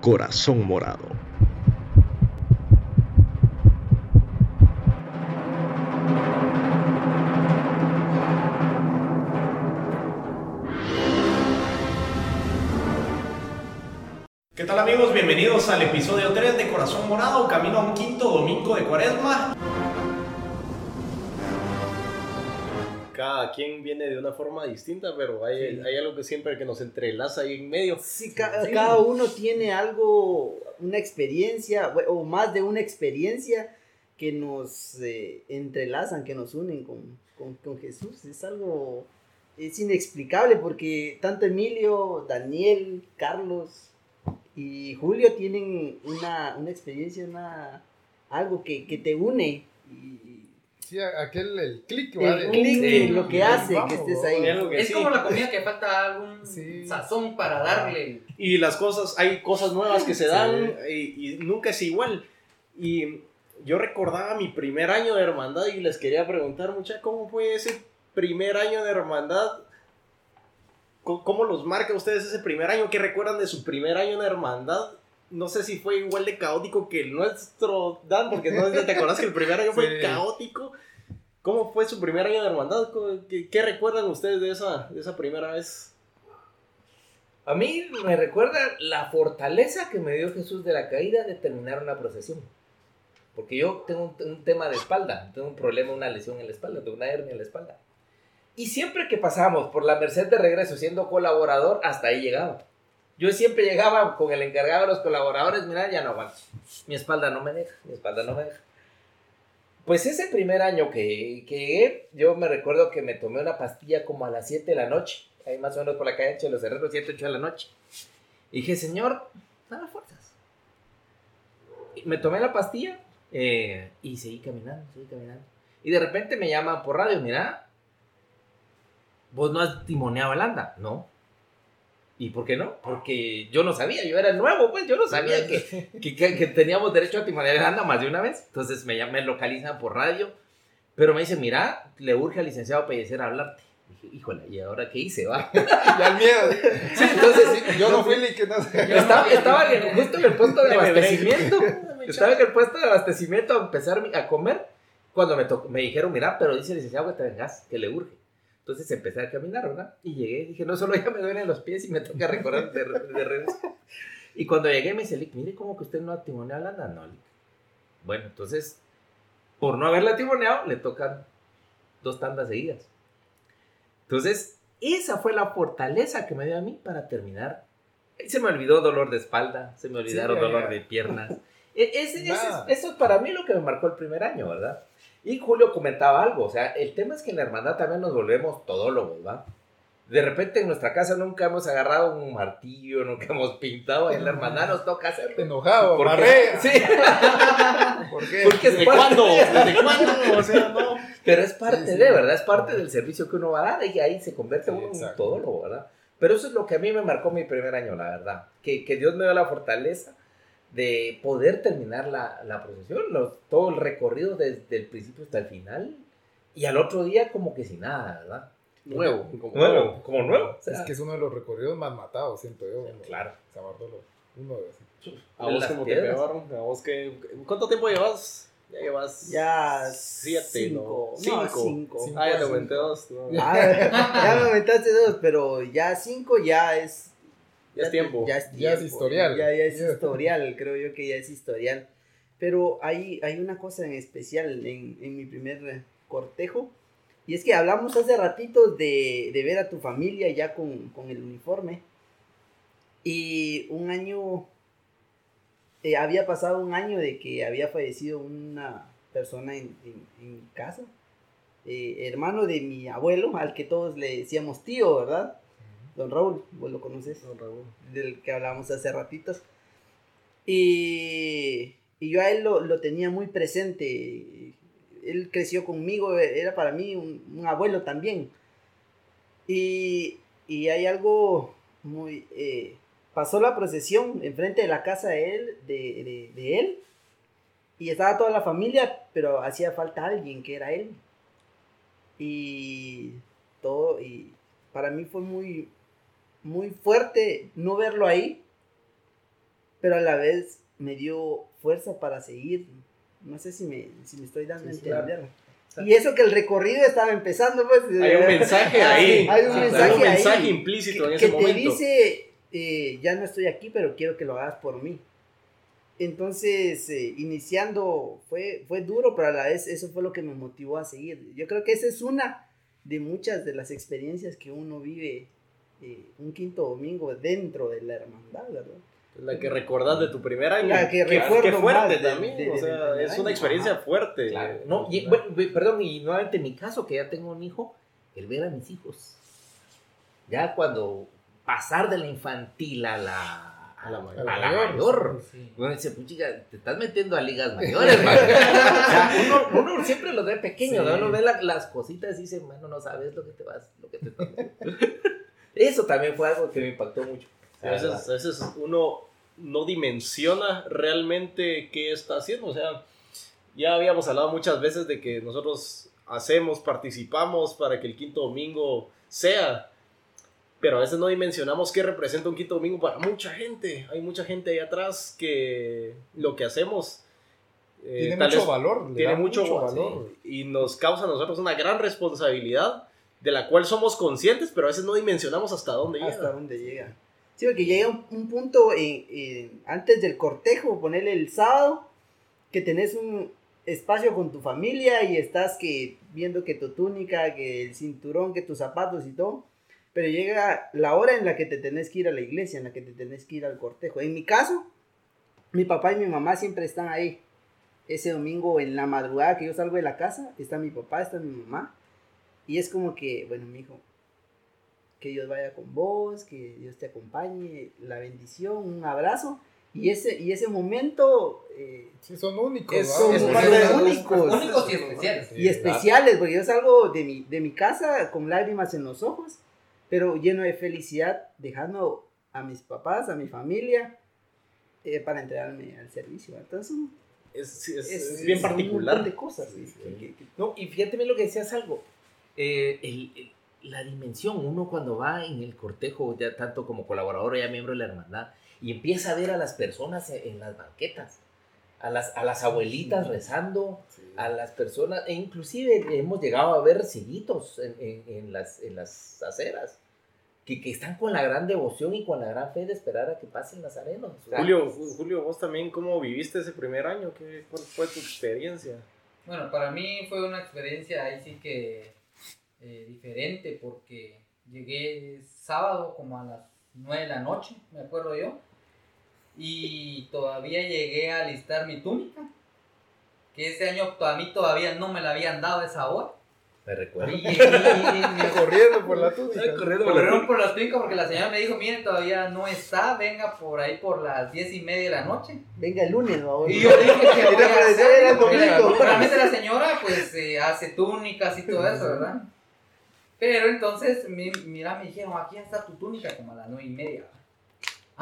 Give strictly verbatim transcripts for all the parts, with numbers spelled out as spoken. Corazón Morado. ¿Qué tal, amigos? Bienvenidos al episodio tres de Corazón Morado, camino a un quinto domingo de Cuaresma. Cada quien viene de una forma distinta, pero hay, sí. hay algo que siempre que nos entrelaza ahí en medio. Sí, ca- sí. Cada uno tiene algo, una experiencia, o más de una experiencia que nos eh, entrelazan, que nos unen con, con, con Jesús. Es algo, es inexplicable, porque tanto Emilio, Daniel, Carlos y Julio tienen una, una experiencia, una, algo que, que te une y... Sí, aquel, el click, ¿vale? El click, sí, lo que hace vamos, que estés ahí. Es sí. como la comida que falta algún sí. sazón para darle. Y las cosas, hay cosas nuevas que se dan sí. y, y nunca es igual. Y yo recordaba mi primer año de hermandad y les quería preguntar, muchachos, ¿cómo fue ese primer año de hermandad? ¿Cómo, cómo los marca ustedes ese primer año? ¿Qué recuerdan de su primer año de hermandad? No sé si fue igual de caótico que el nuestro, Dan, porque no te acordás que el primer año fue sí. caótico. ¿Cómo fue su primer año de hermandad? ¿Qué, qué recuerdan ustedes de esa, de esa primera vez? A mí me recuerda la fortaleza que me dio Jesús de la Caída de terminar una procesión. Porque yo tengo un, un tema de espalda, tengo un problema, una lesión en la espalda, tengo una hernia en la espalda. Y siempre que pasábamos por la Merced de regreso siendo colaborador, hasta ahí llegaba. Yo siempre llegaba con el encargado de los colaboradores, mirá, ya no aguanto, mi espalda no me deja, mi espalda no me deja. Pues ese primer año que, que llegué, yo me recuerdo que me tomé una pastilla como a las siete de la noche, ahí más o menos por la calle de Chelo Cerreros, siete, ocho de la noche. Y dije, Señor, dame fuerzas. Y me tomé la pastilla eh, y seguí caminando, seguí caminando. Y de repente me llaman por radio, mirá, ¿vos no has timoneado el anda? No. ¿Y por qué no? Porque yo no sabía, yo era nuevo, pues, yo no sabía que, que, que, que teníamos derecho a timonear el anda más de una vez. Entonces me, me localizan por radio, pero me dicen, mira, le urge al licenciado Pellecer a hablarte. Y dije, híjole, ¿y ahora qué hice, va? Ya el miedo. Sí, entonces... Sí, yo no fui ni que no... Estaba, estaba en, justo en el puesto de abastecimiento, estaba en el puesto de abastecimiento a empezar a comer, cuando me, tocó, me dijeron, mira, pero dice el licenciado que te vengas, que le urge. Entonces empecé a caminar, ¿verdad? Y llegué, dije, no, solo ya me duelen los pies y me toca recorrer de, de regreso. Y cuando llegué me dice, Lic, mire cómo que usted no ha timoneado la anda, no, Lic. Bueno, entonces, por no haberla timoneado, le tocan dos tandas seguidas. Entonces, esa fue la fortaleza que me dio a mí para terminar. Se me olvidó dolor de espalda, se me olvidaron sí, dolor de piernas. Ese, ese, eso es para mí lo que me marcó el primer año, ¿verdad? Y Julio comentaba algo, o sea, el tema es que en la hermandad también nos volvemos todólogos, ¿va? De repente en nuestra casa nunca hemos agarrado un martillo, nunca hemos pintado, en la hermandad nos toca hacerlo. Enojado, ¿Por barré. ¿Sí? ¿Por qué? Porque es ¿Desde parte cuándo? ¿Desde cuándo? O sea, no. Pero es parte sí, sí. de, ¿verdad? Es parte del servicio que uno va a dar y ahí se convierte sí, uno en un todólogo, ¿verdad? Pero eso es lo que a mí me marcó mi primer año, la verdad. Que, que Dios me dio la fortaleza de poder terminar la, la procesión, los, todo el recorrido desde el principio hasta el final, y al otro día como que sin nada, ¿verdad? Nuevo, como nuevo. nuevo, como nuevo o sea, es que es uno de los recorridos más matados, siento yo. Sí, claro. San Bartolo, uno de esos. ¿A vos cómo te pegaron? ¿A vos qué? ¿Cuánto tiempo llevas? Ya llevas ya siete, cinco, ¿no? Cinco. No, cinco. cinco. Ah, ya te aumenté dos. No. Ah, ya me aumentaste dos, pero ya cinco ya es... Ya es tiempo. Ya es, tiempo, ya es historial. Ya, ya es yeah. historial, creo yo que ya es historial. Pero hay, hay una cosa en especial en, en mi primer cortejo, y es que hablamos hace ratito de, de ver a tu familia ya con, con el uniforme, y un año, eh, había pasado un año de que había fallecido una persona en, en, en casa, eh, hermano de mi abuelo, al que todos le decíamos tío, ¿verdad? Don Raúl, vos lo conoces, Don Raúl, del que hablábamos hace ratitos, y, y yo a él lo, lo tenía muy presente, él creció conmigo, era para mí un, un abuelo también, y, y hay algo muy, eh, pasó la procesión enfrente de la casa de él, de, de, de él, y estaba toda la familia, pero hacía falta alguien que era él, y todo, y para mí fue muy... muy fuerte no verlo ahí, pero a la vez me dio fuerza para seguir. No sé si me, si me estoy dando sí, a entender. Sí, y eso que el recorrido estaba empezando, pues. Hay un mensaje ahí. Hay un, sí, mensaje, hay un mensaje ahí implícito que, en ese que momento. Que te dice, eh, ya no estoy aquí, pero quiero que lo hagas por mí. Entonces, eh, iniciando fue, fue duro, pero a la vez eso fue lo que me motivó a seguir. Yo creo que esa es una de muchas de las experiencias que uno vive eh, un quinto domingo dentro de la hermandad, ¿verdad? La que recordás de tu primer año. La que recuerdo que fuerte más de, también, de, de, o sea, de, de, es una experiencia ajá. fuerte. Claro, no, y, bueno, perdón, y nuevamente en mi caso, que ya tengo un hijo, el ver a mis hijos. Ya cuando pasar de la infantil a la... A la, a la, a la mayor, mayor. Sí. Bueno, dice, puchica, te estás metiendo a ligas mayores. O sea, uno, uno siempre los ve pequeños, sí. Uno ve la, las cositas y dice, bueno, no sabes lo que te vas, lo que te estás metiendo. Eso también fue algo que me impactó mucho. Sí, a veces, a veces uno no dimensiona realmente qué está haciendo. O sea, ya habíamos hablado muchas veces de que nosotros hacemos, participamos para que el quinto domingo sea. Pero a veces no dimensionamos qué representa un quinto domingo para mucha gente. Hay mucha gente ahí atrás que lo que hacemos... Eh, tiene mucho valor. Tiene mucho, mucho valor. Sí, y nos causa a nosotros una gran responsabilidad de la cual somos conscientes, pero a veces no dimensionamos hasta dónde llega. Hasta dónde llega. Sí, porque llega un, un punto en, en, antes del cortejo, ponerle el sábado, que tenés un espacio con tu familia y estás que, viendo que tu túnica, que el cinturón, que tus zapatos y todo... Pero llega la hora en la que te tenés que ir a la iglesia, en la que te tenés que ir al cortejo. En mi caso, mi papá y mi mamá siempre están ahí. Ese domingo en la madrugada que yo salgo de la casa, está mi papá, está mi mamá. Y es como que, bueno, mi hijo, que Dios vaya con vos, que Dios te acompañe, la bendición, un abrazo. Y ese, y ese momento... Eh, sí, son únicos. Es, son es, únicos. Es, únicos. Únicos y especiales. Y especiales, porque yo salgo de mi, de mi casa con lágrimas en los ojos, pero lleno de felicidad, dejando a mis papás, a mi familia, eh, para entregarme al servicio. Entonces, es, es, es, es bien es particular. Un montón de cosas. Sí, sí. Que, que... No, y fíjate bien lo que decías algo, eh, el, el, la dimensión, uno cuando va en el cortejo, ya tanto como colaborador, ya miembro de la hermandad, y empieza a ver a las personas en, en las banquetas, a las, a las abuelitas sí. rezando, sí. a las personas, e inclusive hemos llegado a ver sillitos en, en, en, las, en las aceras, que, que están con la gran devoción y con la gran fe de esperar a que pase el nazareno. Julio, Julio, vos también, ¿cómo viviste ese primer año? ¿Qué, ¿Cuál fue tu experiencia? Bueno, para mí fue una experiencia ahí sí que eh, diferente, porque llegué sábado como a las nueve de la noche, me acuerdo yo, y todavía llegué a alistar mi túnica, que ese año a mí todavía no me la habían dado a esa hora. Me recuerdo. Y, y, y, y, me corrieron por la túnica. Me corrieron por, corrieron por la túnica porque la señora me dijo, miren, todavía no está, venga por ahí por las diez y media de la noche. Venga el lunes, ¿no? Y yo dije que voy a hacer, porque realmente la señora pues eh, hace túnicas y todo eso, ¿verdad? Pero entonces, mi, mira, me dijeron, aquí está tu túnica como a las nueve y media.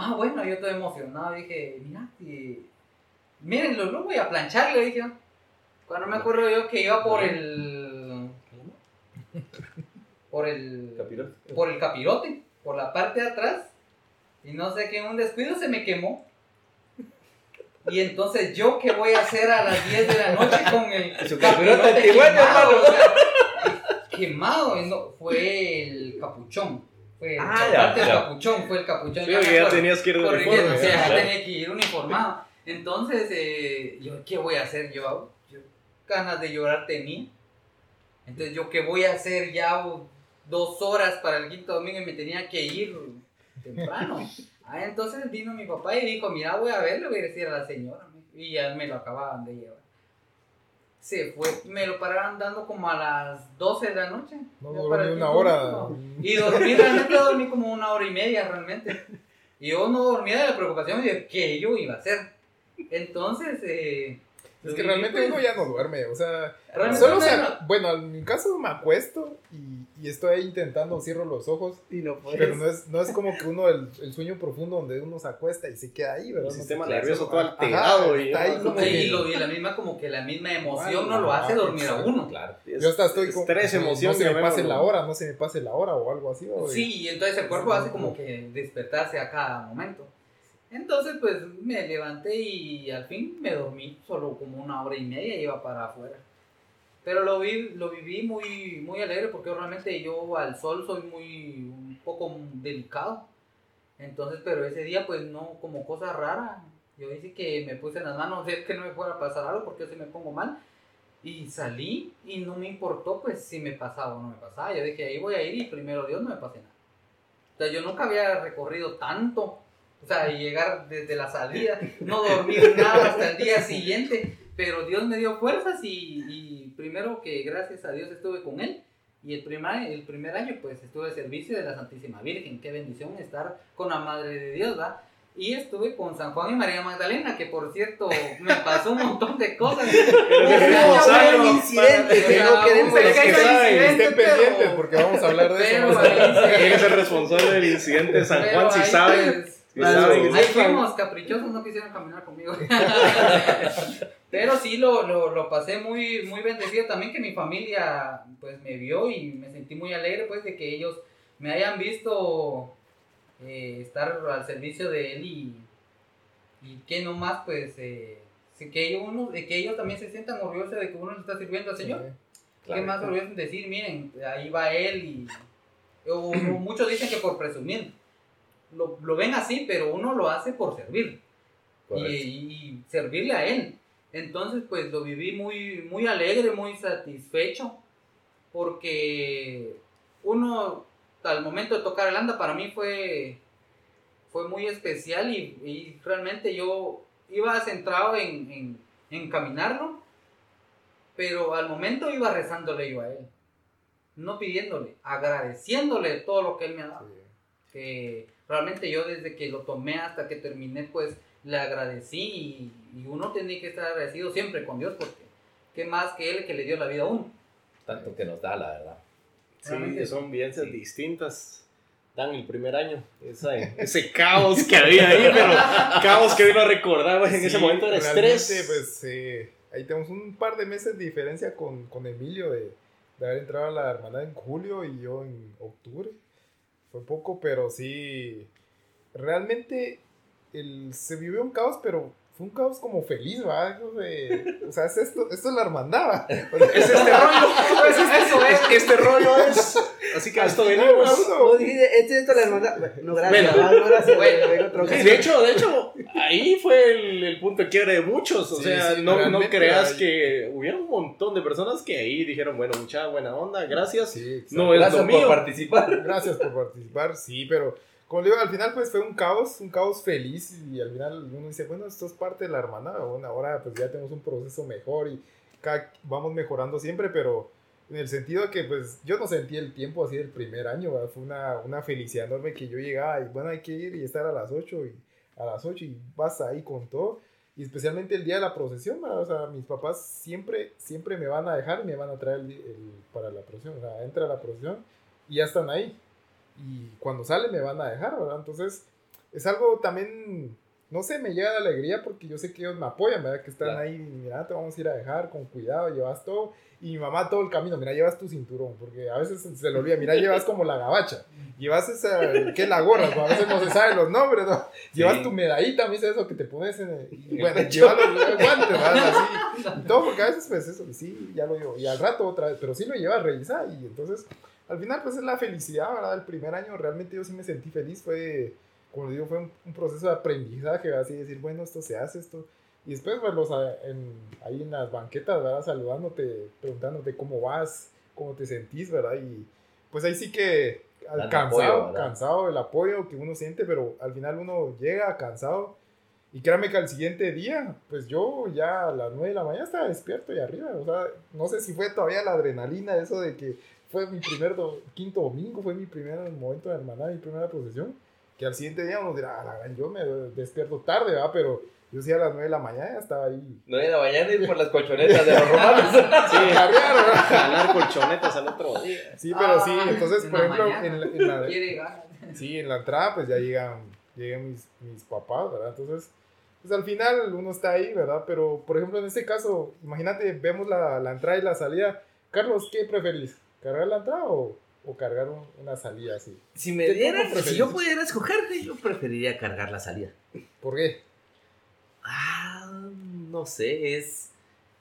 Ah, bueno, yo todo emocionado, dije, mira, que... miren, lo voy a planchar, le dije. Cuando me acuerdo yo que iba por el... Por el... Capirote. Por el capirote, por la parte de atrás. Y no sé qué, en un descuido se me quemó. Y entonces, ¿yo qué voy a hacer a las diez de la noche con el su capirote quemado? Bueno, o sea, quemado, no, fue el capuchón. Fue el, ah, ya, parte ya. El capuchón, fue el capuchón. Sí, ya, ya por, tenías que ir uniformado. O sea, ya, ya tenía que ir uniformado. Entonces, eh, yo, ¿qué voy a hacer yo? yo? Ganas de llorar tenía. Entonces, ¿yo qué voy a hacer ya? Dos horas para el quinto domingo y me tenía que ir temprano. Ah, entonces vino mi papá y dijo, mira, voy a ver, le voy a decir a la señora. Y ya me lo acababan de llevar. Se fue, me lo pararon dando como a las doce de la noche. No dormí ni una hora. No. Y dormí, realmente dormí como una hora y media realmente. Y yo no dormía de la preocupación de qué yo iba a hacer. Entonces, eh, es que realmente pues, uno ya no duerme, o sea, solo se, bueno, en mi caso me acuesto y, y estoy intentando, cierro los ojos, y no puedes. Pero no es, no es como que uno, el, el sueño profundo donde uno se acuesta y se queda ahí, ¿verdad? El no sistema nervioso todo alterado. Ajá, y, está ahí como sí, que... y, lo, y la misma como que la misma emoción claro, no lo hace dormir a uno. Claro. Es, Yo hasta estoy con, estrés, como, emoción, no se me pase la hora, no se me pase la hora o algo así. ¿O? Sí, y entonces el cuerpo hace como que despertarse a cada momento. Entonces pues me levanté y al fin me dormí, solo como una hora y media iba para afuera. Pero lo, vi, lo viví muy, muy alegre porque realmente yo al sol soy muy, un poco delicado. Entonces, pero ese día pues no, como cosa rara, yo dije que me puse en las manos, es que no me fuera a pasar algo porque yo sí me pongo mal. Y salí y no me importó pues si me pasaba o no me pasaba, yo dije ahí voy a ir y primero Dios no me pase nada. O sea, yo nunca había recorrido tanto. O sea, llegar desde la salida, no dormir nada hasta el día siguiente, pero Dios me dio fuerzas y, y primero que gracias a Dios estuve con Él y el primer, el primer año pues estuve al servicio de la Santísima Virgen, qué bendición estar con la Madre de Dios, ¿va? Y estuve con San Juan y María Magdalena, que por cierto me pasó un montón de cosas. Pero que fue un incidente, que no queremos que saben, estén pendientes porque vamos a hablar de eso. ¿Quién es el responsable del incidente de San Juan? Si saben... Ahí fuimos caprichosos, no quisieron caminar conmigo. Pero sí lo, lo, lo pasé muy, muy bendecido también, que mi familia pues me vio y me sentí muy alegre pues de que ellos me hayan visto eh, estar al servicio de él y, y que no más pues eh, que, ellos uno, que ellos también se sientan orgullosos de que uno le está sirviendo al Señor. Sí, claro, ¿qué más claro. orgullosos decir? Miren, ahí va él y o, o muchos dicen que por presumir. Lo, lo ven así, pero uno lo hace por servir y, y servirle a él. Entonces pues lo viví muy, muy alegre, muy satisfecho, porque uno al momento de tocar el anda para mí fue, fue muy especial y, y realmente yo iba centrado en, en, en caminarlo, pero al momento iba rezándole yo a él, no pidiéndole, agradeciéndole todo lo que él me ha dado. Sí. Que realmente yo desde que lo tomé hasta que terminé pues le agradecí y, y uno tiene que estar agradecido siempre con Dios porque qué más que él que le dio la vida a uno. Tanto que nos da, la verdad. Sí, realmente son vivencias sí. distintas. Dan el primer año, esa, ese caos que había ahí, pero caos que vino a recordar pues, en sí, ese momento era estrés. Pues eh, ahí tenemos un par de meses de diferencia con, con Emilio de, de haber entrado a la hermandad en julio y yo en octubre. Fue poco, pero sí, realmente el, se vivió un caos, pero fue un caos como feliz, ¿verdad? O sea, es esto, esto es la hermandad, ¿verdad? Es este rollo, es este, eso es, es, este rollo es, así que esto venimos. Vos dijiste, este es la hermandad, no gracias, bueno, no gracias, bueno, bueno, otro caso. De hecho, de hecho, ahí fue el, el punto de quiebre de muchos, o sí, sea, sí, no, no creas ahí. Que hubiera un montón de personas que ahí dijeron, bueno, mucha buena onda, gracias, sí, no es gracias lo mío. Por participar. Gracias por participar, sí, pero... Como digo, al final pues fue un caos, un caos feliz y al final uno dice, bueno, esto es parte de la hermandad, bueno, ahora pues ya tenemos un proceso mejor y cada, vamos mejorando siempre, pero en el sentido de que pues yo no sentí el tiempo así del primer año, ¿verdad? Fue una, una felicidad enorme que yo llegaba y bueno, hay que ir y estar a las ocho y a las ocho y vas ahí con todo y especialmente el día de la procesión, ¿verdad? O sea, mis papás siempre, siempre me van a dejar, me van a traer el, el, para la procesión, o sea, entra la procesión y ya están ahí. Y cuando sale me van a dejar, ¿verdad? Entonces, es algo también, no sé, me llega de alegría porque yo sé que ellos me apoyan, ¿verdad? Que están claro. ahí, mira, te vamos a ir a dejar con cuidado, llevas todo. Y mi mamá todo el camino, mira, llevas tu cinturón, porque a veces se le olvida, mira, llevas como la gabacha, llevas esa, que la gorra, a veces no se saben los nombres, ¿no? Sí. Llevas tu medallita, mira, eso que te pones en el, bueno, llevas los guantes, ¿verdad? Así, y todo, porque a veces, pues, eso, sí, ya lo llevo, y al rato otra vez, pero sí lo llevas a revisar, y entonces... Al final, pues, es la felicidad, ¿verdad? El primer año realmente yo sí me sentí feliz. Fue, como digo, fue un, un proceso de aprendizaje, ¿verdad? Así decir, bueno, esto se hace, esto... Y después, pues, los, en, ahí en las banquetas, ¿verdad? Saludándote, preguntándote cómo vas, cómo te sentís, ¿verdad? Y, pues, ahí sí que al, cansado, apoyo, cansado el apoyo que uno siente, pero al final uno llega cansado. Y créanme que al siguiente día, pues, yo ya a las nueve de la mañana estaba despierto y arriba. O sea, no sé si fue todavía la adrenalina, eso de que... Fue mi primer, do, quinto domingo, fue mi primer momento de hermandad, mi primera procesión, que al siguiente día uno dirá, ah, yo me despierto tarde, ¿verdad? Pero yo sí a las nueve de la mañana estaba ahí. nueve de la mañana y por las colchonetas de los romanos. Sí, ganar colchonetas al otro día. Sí, pero sí, entonces, por ejemplo, en la, en la, sí, en la entrada, pues ya llegan, llegan mis, mis papás, ¿verdad? Entonces, pues al final uno está ahí, ¿verdad? Pero, por ejemplo, en este caso, imagínate, vemos la, la entrada y la salida. Carlos, ¿qué preferís? ¿Cargar la entrada o, o cargar una salida así? Si me dieran, si yo pudiera escoger, yo preferiría cargar la salida. ¿Por qué? Ah, no sé, es...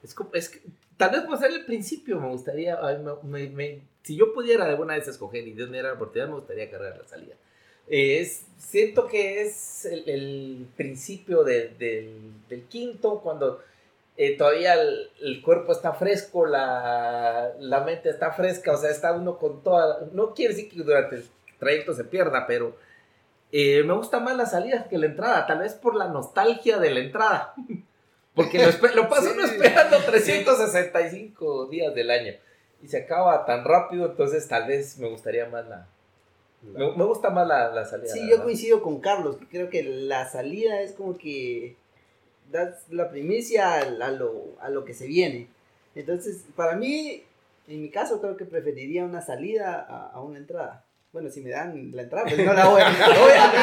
es, es tal vez por ser el principio, me gustaría... Me, me, si yo pudiera alguna vez escoger y Dios me diera la oportunidad, me gustaría cargar la salida. Es, siento que es el, el principio de, del, del quinto, cuando eh, todavía el, el cuerpo está fresco, la, la mente está fresca, o sea, está uno con toda... No quiere decir que durante el trayecto se pierda, pero eh, me gusta más la salida que la entrada, tal vez por la nostalgia de la entrada, porque lo, esper- lo paso sí. uno esperando trescientos sesenta y cinco días del año y se acaba tan rápido, entonces tal vez me gustaría más la... Me, me gusta más la, la salida. Sí, la yo verdad. Coincido con Carlos, que creo que la salida es como que das la primicia a, a, lo, a lo que se viene. Entonces, para mí, en mi caso, creo que preferiría una salida a, a una entrada. Bueno, si me dan la entrada, pues no la voy a...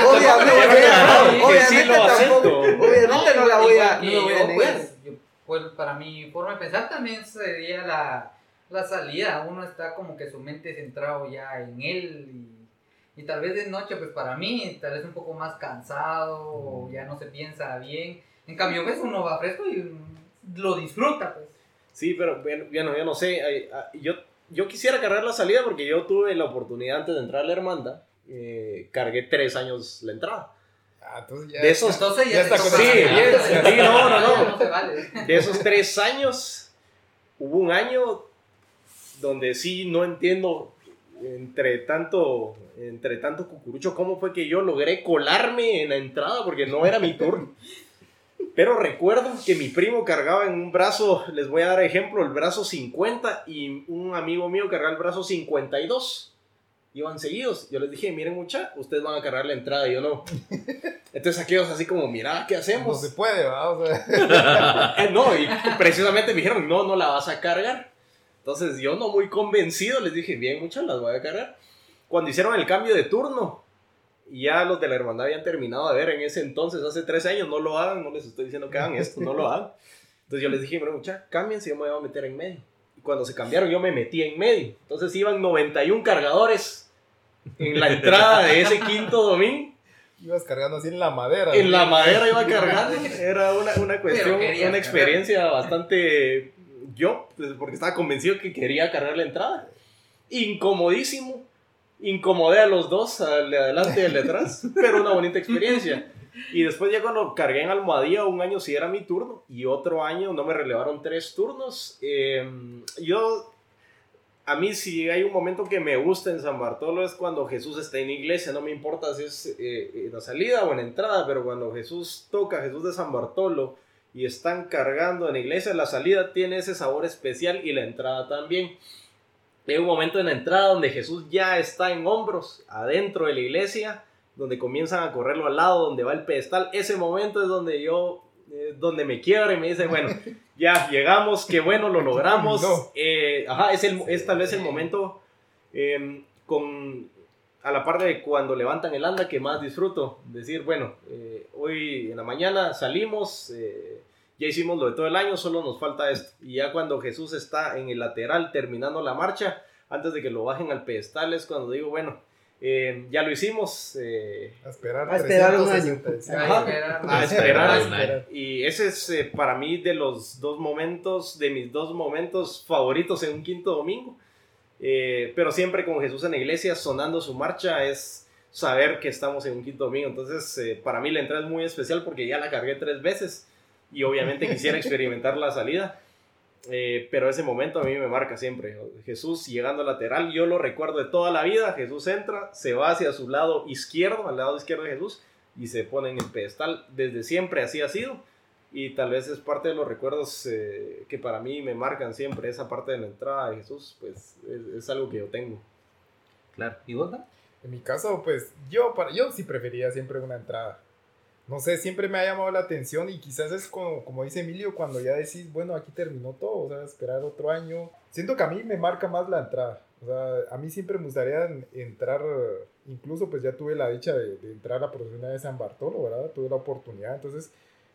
Obviamente tampoco. Obviamente no la voy a negar. Pues para mi forma de pensar también sería la, la salida. Uno está como que su mente centrado ya en él y... Y tal vez de noche, pues para mí, tal vez un poco más cansado, o ya no se piensa bien. En cambio, ves, uno va fresco y lo disfruta, pues. Sí, pero ya no, ya no sé. Yo, yo quisiera cargar la salida porque yo tuve la oportunidad antes de entrar a la hermandad. Eh, cargué tres años la entrada. Ah, entonces ya, de esos, entonces ya, ya está. Sí, sí, no, no, no. no se vale. De esos tres años, hubo un año donde sí no entiendo... Entre tanto, entre tanto cucurucho, ¿cómo fue que yo logré colarme en la entrada? Porque no era mi turno. Pero recuerdo que mi primo cargaba en un brazo, les voy a dar ejemplo, el brazo cincuenta, y un amigo mío cargaba el brazo cincuenta y dos. Iban seguidos. Yo les dije, miren mucha, ustedes van a cargar la entrada, y yo no. Entonces aquellos así como, mira, ¿qué hacemos? No se puede, vamos a ver. No, y precisamente me dijeron, no, no la vas a cargar. Entonces yo no muy convencido les dije, bien muchas las voy a cargar. Cuando hicieron el cambio de turno, ya los de la hermandad habían terminado de ver en ese entonces, hace tres años, no lo hagan, no les estoy diciendo que hagan esto, no lo hagan. Entonces yo les dije, bueno muchachos, cámbiense, yo me voy a meter en medio. Y cuando se cambiaron yo me metí en medio. Entonces iban noventa y uno cargadores en la entrada de ese quinto domingo. Ibas cargando así en la madera. En ¿no? la madera iba cargando, era una, una cuestión, quería, una experiencia cargar. Bastante... Yo, pues porque estaba convencido que quería cargar la entrada. Incomodísimo. Incomodé a los dos, al de adelante y al de atrás. Pero una bonita experiencia. Y después ya cuando cargué en Almohadilla, un año sí era mi turno. Y otro año no me relevaron tres turnos. Eh, yo, a mí si hay un momento que me gusta en San Bartolo es cuando Jesús está en iglesia. No me importa si es eh, en la salida o en la entrada. Pero cuando Jesús toca, Jesús de San Bartolo... y están cargando en la iglesia, la salida tiene ese sabor especial y la entrada también. Hay un momento en la entrada donde Jesús ya está en hombros, adentro de la iglesia, donde comienzan a correrlo al lado, donde va el pedestal. Ese momento es donde yo, eh, donde me quiebra y me dice, bueno, ya llegamos, qué bueno, lo logramos. No. Eh, ajá, es, el, es tal vez el momento eh, con... a la par de cuando levantan el anda que más disfruto, decir, bueno, eh, hoy en la mañana salimos, eh, ya hicimos lo de todo el año, solo nos falta esto, y ya cuando Jesús está en el lateral terminando la marcha, antes de que lo bajen al pedestal, es cuando digo, bueno, eh, ya lo hicimos. Eh, a esperar, a esperar un año. Ajá, a esperar, a esperar. Y ese es eh, para mí de los dos momentos, de mis dos momentos favoritos en un quinto domingo. Eh, pero siempre con Jesús en la iglesia sonando su marcha es saber que estamos en un quinto domingo. Entonces eh, para mí la entrada es muy especial porque ya la cargué tres veces y obviamente quisiera experimentar la salida, eh, pero ese momento a mí me marca siempre. Jesús llegando lateral, yo lo recuerdo de toda la vida. Jesús entra, se va hacia su lado izquierdo, al lado izquierdo de Jesús, y se pone en el pedestal. Desde siempre así ha sido y tal vez es parte de los recuerdos eh, que para mí me marcan siempre. Esa parte de la entrada de Jesús, pues, es, es algo que yo tengo. Claro. ¿Y vos, Dan? En mi caso, pues, yo, para, yo sí prefería siempre una entrada. No sé, siempre me ha llamado la atención y quizás es como, como dice Emilio, cuando ya decís, bueno, aquí terminó todo, o sea, esperar otro año. Siento que a mí me marca más la entrada. O sea, a mí siempre me gustaría entrar, incluso pues ya tuve la dicha de, de entrar a la procesión de San Bartolo, ¿verdad? Tuve la oportunidad, entonces...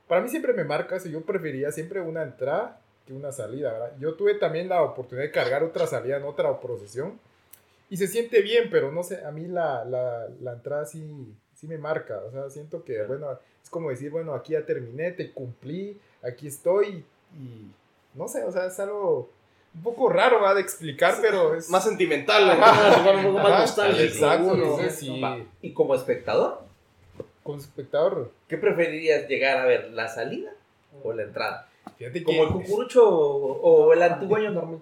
Para mí siempre me marca eso, yo prefería siempre una entrada que una salida, ¿verdad? Yo tuve también la oportunidad de cargar otra salida en otra procesión y se siente bien, pero no sé, a mí la, la, la entrada sí, sí me marca, o sea, siento que, bueno, es como decir, bueno, aquí ya terminé, te cumplí, aquí estoy, y no sé, o sea, es algo un poco raro, ¿verdad?, de explicar, sí, pero es... Más sentimental, ¿no? Ajá, un poco más nostálgico. Exacto, no sé si... ¿Y como espectador? Como espectador. ¿Qué preferirías llegar a ver, la salida o la entrada? Fíjate que... ¿Como el cucurucho o, o el antiguaño normal?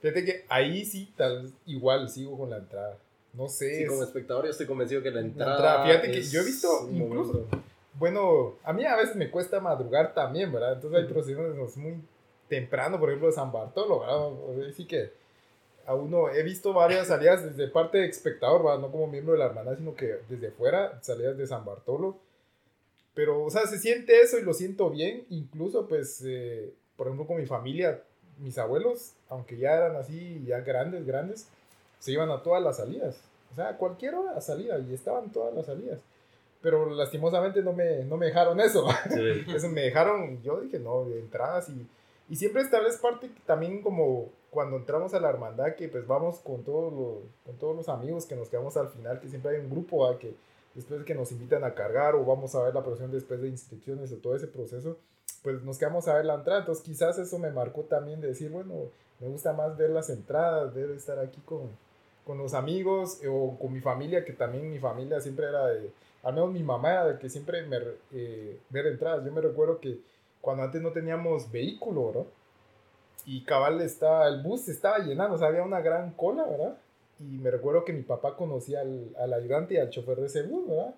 Fíjate que ahí sí, tal vez, igual sigo con la entrada. No sé. Sí, es... Como espectador yo estoy convencido que la entrada... La entrada. Fíjate que yo he visto incluso... Momento. Bueno, a mí a veces me cuesta madrugar también, ¿verdad? Entonces hay uh-huh. procesiones muy temprano, por ejemplo, de San Bartolo, ¿verdad? O sea, sí que a uno... He visto varias salidas desde parte de espectador, ¿verdad? No como miembro de la hermandad, sino que desde fuera, salidas de San Bartolo. Pero, o sea, se siente eso y lo siento bien. Incluso, pues, eh, por ejemplo, con mi familia, mis abuelos, aunque ya eran así, ya grandes, grandes, se iban a todas las salidas, o sea, a cualquier hora a salida, y estaban todas las salidas, pero lastimosamente no me, no me dejaron eso, sí. Eso me dejaron, yo dije no, de entradas, y, y siempre establece parte también como cuando entramos a la hermandad, que pues vamos con todos los, con todos los amigos que nos quedamos al final, que siempre hay un grupo, ¿verdad?, que después que nos invitan a cargar, o vamos a ver la procesión después de inscripciones, o todo ese proceso, pues nos quedamos a ver la entrada. Entonces quizás eso me marcó también de decir, bueno, me gusta más ver las entradas, ver estar aquí con, con los amigos, eh, o con mi familia, que también mi familia siempre era de, al menos mi mamá era de que siempre me, eh, ver entradas. Yo me recuerdo que cuando antes no teníamos vehículo, ¿verdad?, y cabal estaba, el bus se estaba llenando, o sea, había una gran cola, ¿verdad?, y me recuerdo que mi papá conocía al, al ayudante y al chofer de ese bus, ¿verdad?,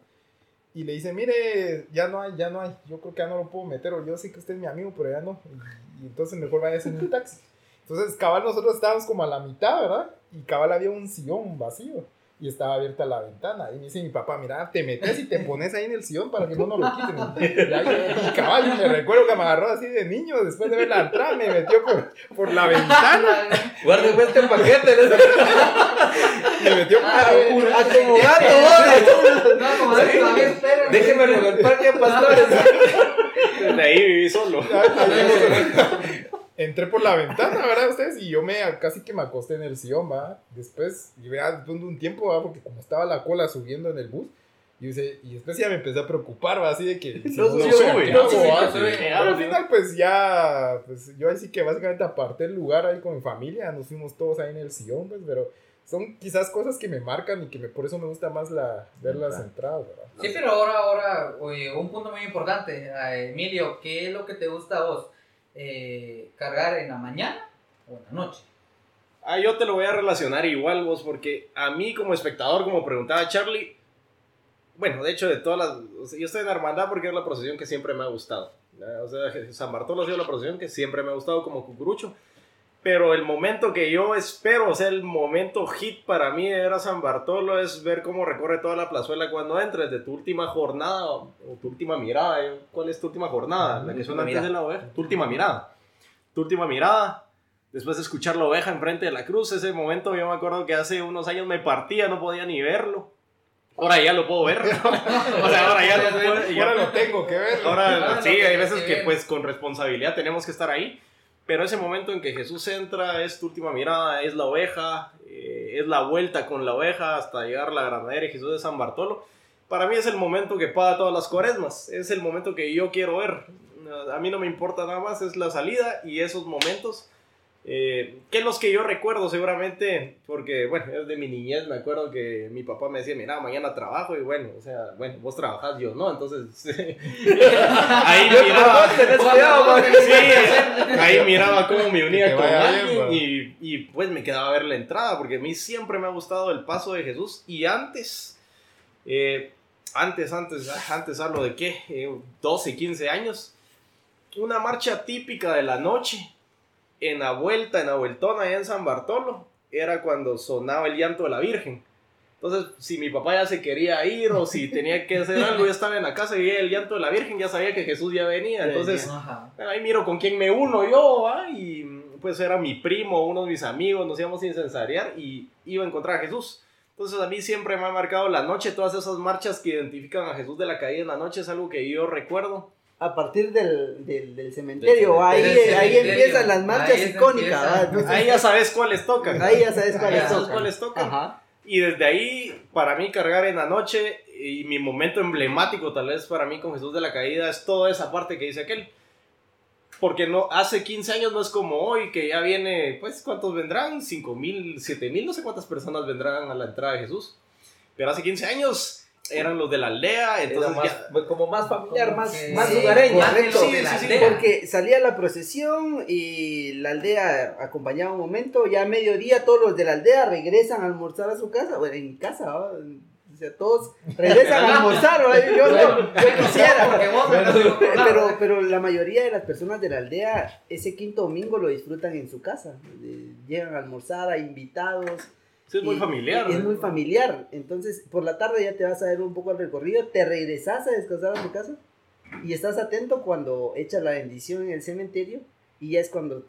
y le dice, mire, ya no hay, ya no hay, yo creo que ya no lo puedo meter, o yo sé que usted es mi amigo, pero ya no, y, y entonces mejor váyase en un taxi. Entonces, cabal, nosotros estábamos como a la mitad, ¿verdad?, y cabal había un sillón vacío, y estaba abierta la ventana, y me dice mi papá, mira, te metes y te pones ahí en el sillón para que no nos lo quiten. Y cabal, me recuerdo que me agarró así de niño, después de ver la entrada, me metió por, por la ventana. Guárdeme este paquete. Me metió por la ventana. Acomodando. Déjeme revolver ya, pastores. Desde ahí viví solo. Entré por la ventana, ¿verdad?, ustedes, y yo me, casi que me acosté en el sillón, ¿verdad? Después, y vea, después de un tiempo, ¿verdad?, porque como estaba la cola subiendo en el bus, y, dice, y después ya me empecé a preocupar, ¿verdad?, así de que... Si no, no, no sube, no sube. Pero al final, pues ya, pues yo así que básicamente aparté el lugar ahí con mi familia, nos fuimos todos ahí en el sillón, pues, pero... Son quizás cosas que me marcan y que me, por eso me gusta más la, ver las entradas, ¿verdad? Sí, pero ahora, ahora, oye, un punto muy importante, Emilio, ¿qué es lo que te gusta a vos? Eh, ¿Cargar en la mañana o en la noche? Ah, yo te lo voy a relacionar igual vos, porque a mí como espectador, como preguntaba Charlie, bueno, de hecho de todas las, o sea, yo estoy en la hermandad porque es la procesión que siempre me ha gustado, o sea, San Bartolo ha sido la procesión que siempre me ha gustado como cucurucho, pero el momento que yo espero, o sea, el momento hit para mí era San Bartolo, es ver cómo recorre toda la plazuela cuando entres, de tu última jornada o, o tu última mirada. ¿eh? ¿Cuál es tu última jornada? La que suena antes de la oveja. Tu última mirada. Tu última mirada. Después de escuchar la oveja enfrente de la cruz, ese momento yo me acuerdo que hace unos años me partía, no podía ni verlo. Ahora ya lo puedo ver. O sea, ahora ya lo puedo ver. Ahora lo tengo que ver. Ahora sí, hay veces que pues con responsabilidad tenemos que estar ahí. Pero ese momento en que Jesús entra, es tu última mirada, es la oveja, eh, es la vuelta con la oveja hasta llegar a la granadera de Jesús de San Bartolo. Para mí es el momento que paga todas las cuaresmas, es el momento que yo quiero ver. A mí no me importa nada más, es la salida y esos momentos, eh, que los que yo recuerdo seguramente, porque bueno, desde mi niñez me acuerdo que mi papá me decía, mira, mañana trabajo, y bueno, o sea, bueno, vos trabajás, yo no, entonces ahí miraba, sí, ahí miraba cómo me unía con alguien, y, y pues me quedaba a ver la entrada, porque a mí siempre me ha gustado el paso de Jesús, y antes, eh, antes, antes, antes hablo de qué, eh, doce, quince años, una marcha típica de la noche, en la vuelta, en la vueltona allá en San Bartolo, era cuando sonaba el llanto de la Virgen. Entonces, si mi papá ya se quería ir o si tenía que hacer algo, ya estaba en la casa y veía el llanto de la Virgen, ya sabía que Jesús ya venía. Entonces, ahí miro con quién me uno yo, ¿va? Y pues era mi primo, uno de mis amigos, nos íbamos a incensarear y iba a encontrar a Jesús. Entonces, a mí siempre me ha marcado la noche, todas esas marchas que identifican a Jesús de la Caída en la noche, es algo que yo recuerdo. A partir del, del, del cementerio, del, ahí, del cementerio. Ahí empiezan las marchas ahí icónicas. Entonces, ahí ya sabes cuáles tocan. Ahí ya sabes cuáles tocan. Cuáles tocan. Ajá. Y desde ahí, para mí, cargar en la noche y mi momento emblemático tal vez para mí con Jesús de la Caída es toda esa parte que dice aquel. Porque no, hace quince años no es como hoy, que ya viene, pues, ¿cuántos vendrán? cinco mil, siete mil, no sé cuántas personas vendrán a la entrada de Jesús. Pero hace quince años eran los de la aldea, entonces más, ya, como más familiar, como más, que, más sí, lugareño. Correcto, sí, sí, sí, porque salía la procesión y la aldea acompañaba un momento, ya a mediodía todos los de la aldea regresan a almorzar a su casa, bueno, en casa, ¿no? O sea, todos regresan a almorzar, ¿no? Yo, bueno, no, yo quisiera, bueno, pero, pero la mayoría de las personas de la aldea ese quinto domingo lo disfrutan en su casa, llegan a almorzar, a invitados. Sí, es muy familiar. Es, es muy familiar. Entonces, por la tarde ya te vas a ver un poco al recorrido, te regresas a descansar a tu casa y estás atento cuando echas la bendición en el cementerio y ya es cuando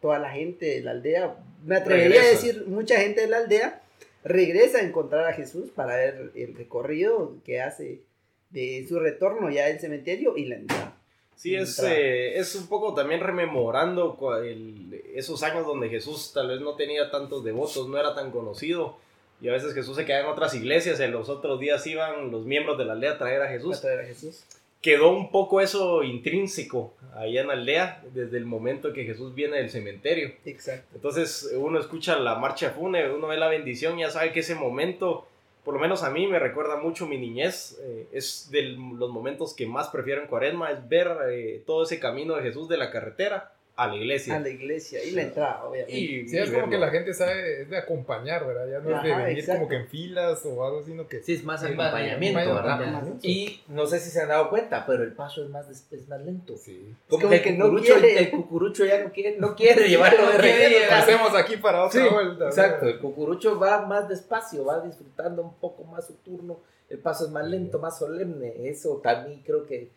toda la gente de la aldea, me atrevería regresa. a decir, mucha gente de la aldea regresa a encontrar a Jesús para ver el recorrido que hace de su retorno ya del cementerio y la entrada. Sí, es, eh, es un poco también rememorando el, esos años donde Jesús tal vez no tenía tantos devotos, no era tan conocido, y a veces Jesús se quedaba en otras iglesias, en los otros días iban los miembros de la aldea a traer a Jesús. A traer a Jesús. Quedó un poco eso intrínseco ahí en la aldea, desde el momento que Jesús viene del cementerio. Exacto. Entonces uno escucha la marcha fúnebre, uno ve la bendición, ya sabe que ese momento, por lo menos a mí me recuerda mucho mi niñez, eh, es de los momentos que más prefiero en Cuaresma, es ver eh, todo ese camino de Jesús de la carretera a la iglesia. A la iglesia, y la entrada, obviamente. Y, sí, y es verlo. Como que la gente sabe, es de acompañar, ¿verdad? Ya no, ajá, es de venir, exacto, como que en filas o algo, sino que... Sí, es más acompañamiento, acompañamiento, ¿verdad? Más, y no sé si se han dado cuenta, pero el paso es más, es más lento. Sí. Como, como que, que no quiere, el cucurucho ya no quiere, no quiere llevarlo de regreso. Lo hacemos aquí para otra sí, vuelta. Exacto, ¿verdad? El cucurucho va más despacio, va disfrutando un poco más su turno, el paso es más lento, más solemne, eso también creo que...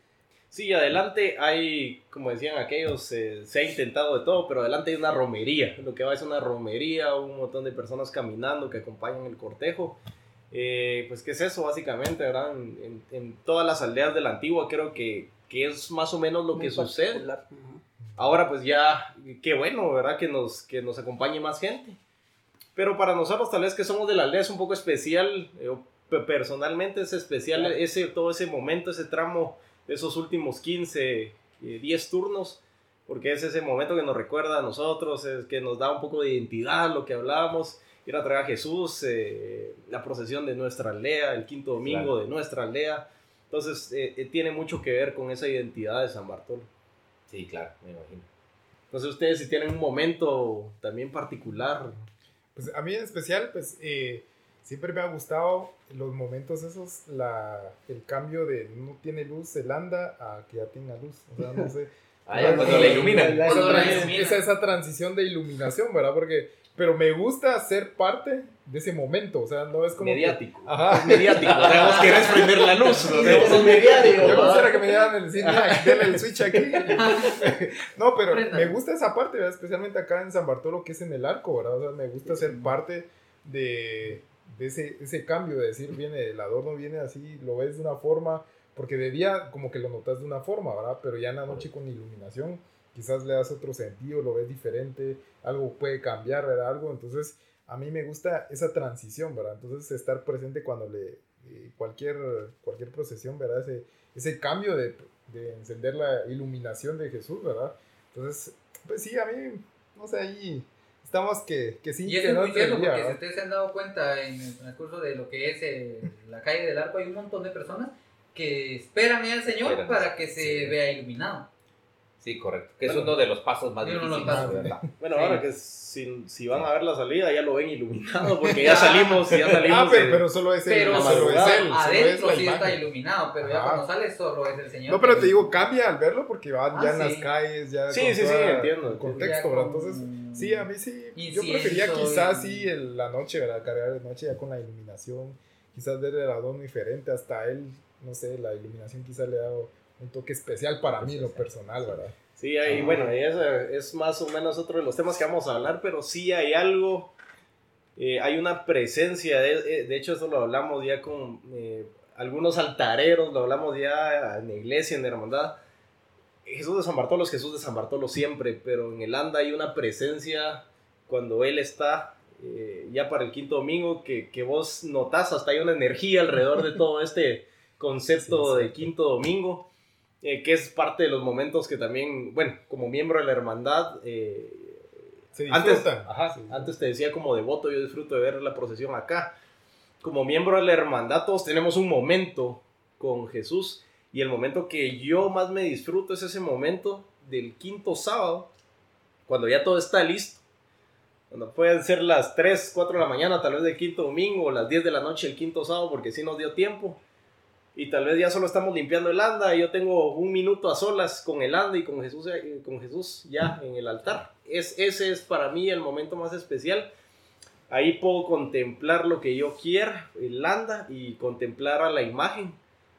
Sí, adelante hay, como decían aquellos, eh, se ha intentado de todo, pero adelante hay una romería. Lo que va es una romería, un montón de personas caminando que acompañan el cortejo. Eh, pues, ¿qué es eso básicamente, verdad? En, en, en todas las aldeas de la antigua creo que, que es más o menos lo que sucede. Ahora, pues ya, qué bueno, ¿verdad? Que nos, que nos acompañe más gente. Pero para nosotros, tal vez que somos de la aldea, es un poco especial. Eh, personalmente es especial ese, todo ese momento, ese tramo... esos últimos quince, diez turnos, porque es ese momento que nos recuerda a nosotros, es que nos da un poco de identidad, lo que hablábamos, ir a traer a Jesús, eh, la procesión de nuestra aldea, el quinto domingo, claro, de nuestra aldea, entonces eh, eh, tiene mucho que ver con esa identidad de San Bartolo. Sí, claro, me imagino. Entonces ustedes si tienen un momento también particular. Pues a mí en especial, pues... Eh... siempre me ha gustado los momentos esos, la, el cambio de no tiene luz el anda a que ya tenga luz, o sea, no sé. Ay, cuando, cuando la ilumina. La, cuando la ilumina. Esa, esa transición de iluminación, ¿verdad? Porque, pero me gusta ser parte de ese momento, o sea, no es como... mediático. Que, ajá. Es mediático, tenemos que desprender la luz. ¿No? Es mediático. Yo quisiera que me dieran el, denle el switch aquí. No, pero me gusta esa parte, ¿verdad? Especialmente acá en San Bartolo, que es en el arco, ¿verdad? O sea, me gusta ser parte de... de ese, ese cambio de decir, viene el adorno, viene así, lo ves de una forma, porque de día como que lo notas de una forma, ¿verdad? Pero ya en la noche con iluminación, quizás le das otro sentido, lo ves diferente, algo puede cambiar, ¿verdad? Algo, entonces a mí me gusta esa transición, ¿verdad? Entonces estar presente cuando le, eh, cualquier, cualquier procesión, ¿verdad? Ese, ese cambio de, de encender la iluminación de Jesús, ¿verdad? Entonces, pues sí, a mí, no sé, ahí... estamos que, que sí. Y eso que es muy cierto, porque ¿no? Si ustedes se han dado cuenta en el transcurso de lo que es el, la calle del Arco, hay un montón de personas que esperan al Señor Espéranos. para que se sí. vea iluminado. Sí, correcto. Que bueno, es uno de los pasos más difíciles. Pasos, bueno, sí. Ahora que si, si van a ver la salida, ya lo ven iluminado, porque ya salimos, ya salimos. Ah, pero, pero solo es el pero solo solo es él, adentro solo es sí imagen. Está iluminado, pero ah. ya cuando sale solo es el Señor. No, pero te digo, cambia al verlo porque van ah, ya sí. en las calles, ya sí, con sí, sí, entiendo, el contexto, con, entonces, sí, a mí sí, yo si prefería quizás y... sí el, la noche, ¿verdad? Cargar de noche ya con la iluminación, quizás ver el adorno diferente, hasta él, no sé, la iluminación quizás le ha dado un toque especial para mí, lo personal, ¿verdad? Sí, ahí, bueno, eso es más o menos otro de los temas que vamos a hablar, pero sí hay algo, eh, hay una presencia, de, de hecho eso lo hablamos ya con eh, algunos altareros, lo hablamos ya en la iglesia, en la hermandad. Jesús de San Bartolo es Jesús de San Bartolo siempre, pero en el anda hay una presencia cuando él está eh, ya para el quinto domingo, que, que vos notás hasta hay una energía alrededor de todo este concepto sí, de quinto domingo, eh, que es parte de los momentos que también, bueno, como miembro de la hermandad, eh, se antes, ajá, sí. antes te decía como devoto, yo disfruto de ver la procesión acá. Como miembro de la hermandad, todos tenemos un momento con Jesús, y el momento que yo más me disfruto es ese momento del quinto sábado, cuando ya todo está listo, cuando pueden ser las tres, cuatro de la mañana, tal vez del quinto domingo, o las diez de la noche el quinto sábado, porque sí nos dio tiempo, y tal vez ya solo estamos limpiando el anda, y yo tengo un minuto a solas con el anda y con Jesús, con Jesús ya en el altar. Es, ese es para mí el momento más especial. Ahí puedo contemplar lo que yo quiera, el anda, y contemplar a la imagen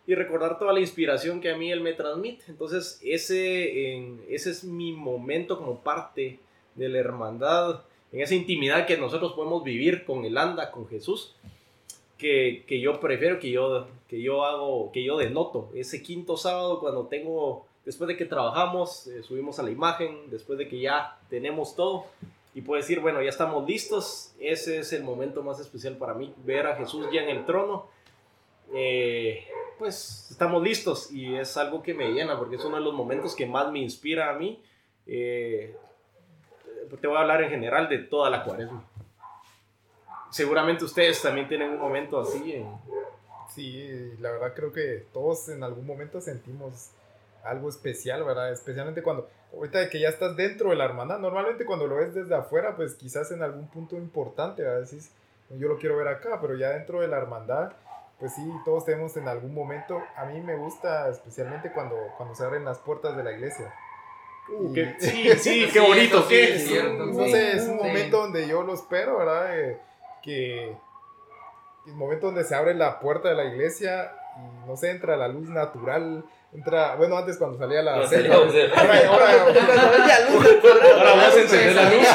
y recordar toda la inspiración que a mí él me transmite. Entonces ese, en, ese es mi momento como parte de la hermandad, en esa intimidad que nosotros podemos vivir con el anda, con Jesús, que, que yo prefiero, que yo, que yo hago, que yo denoto. Ese quinto sábado cuando tengo, después de que trabajamos, eh, subimos a la imagen, después de que ya tenemos todo, y puedes decir, bueno, ya estamos listos. Ese es el momento más especial para mí, ver a Jesús ya en el trono. Eh, pues estamos listos, y es algo que me llena, porque es uno de los momentos que más me inspira a mí. Eh, te voy a hablar en general de toda la cuaresma. Seguramente ustedes también tienen un momento así. Eh. Sí, la verdad creo que todos en algún momento sentimos algo especial, ¿verdad? Especialmente cuando, ahorita que ya estás dentro de la hermandad, normalmente cuando lo ves desde afuera, pues quizás en algún punto importante, ¿verdad? Decís, yo lo quiero ver acá, pero ya dentro de la hermandad, pues sí, todos tenemos en algún momento. A mí me gusta especialmente cuando, cuando se abren las puertas de la iglesia. Uh, y... Sí, sí, qué bonito, sí, es cierto. No sé, es un momento donde yo lo espero, ¿verdad? Eh, que el momento donde se abre la puerta de la iglesia y no sé, entra la luz natural. Entra, bueno, antes cuando salía la selva. Ahora, ahora, ahora vas a encender la luz.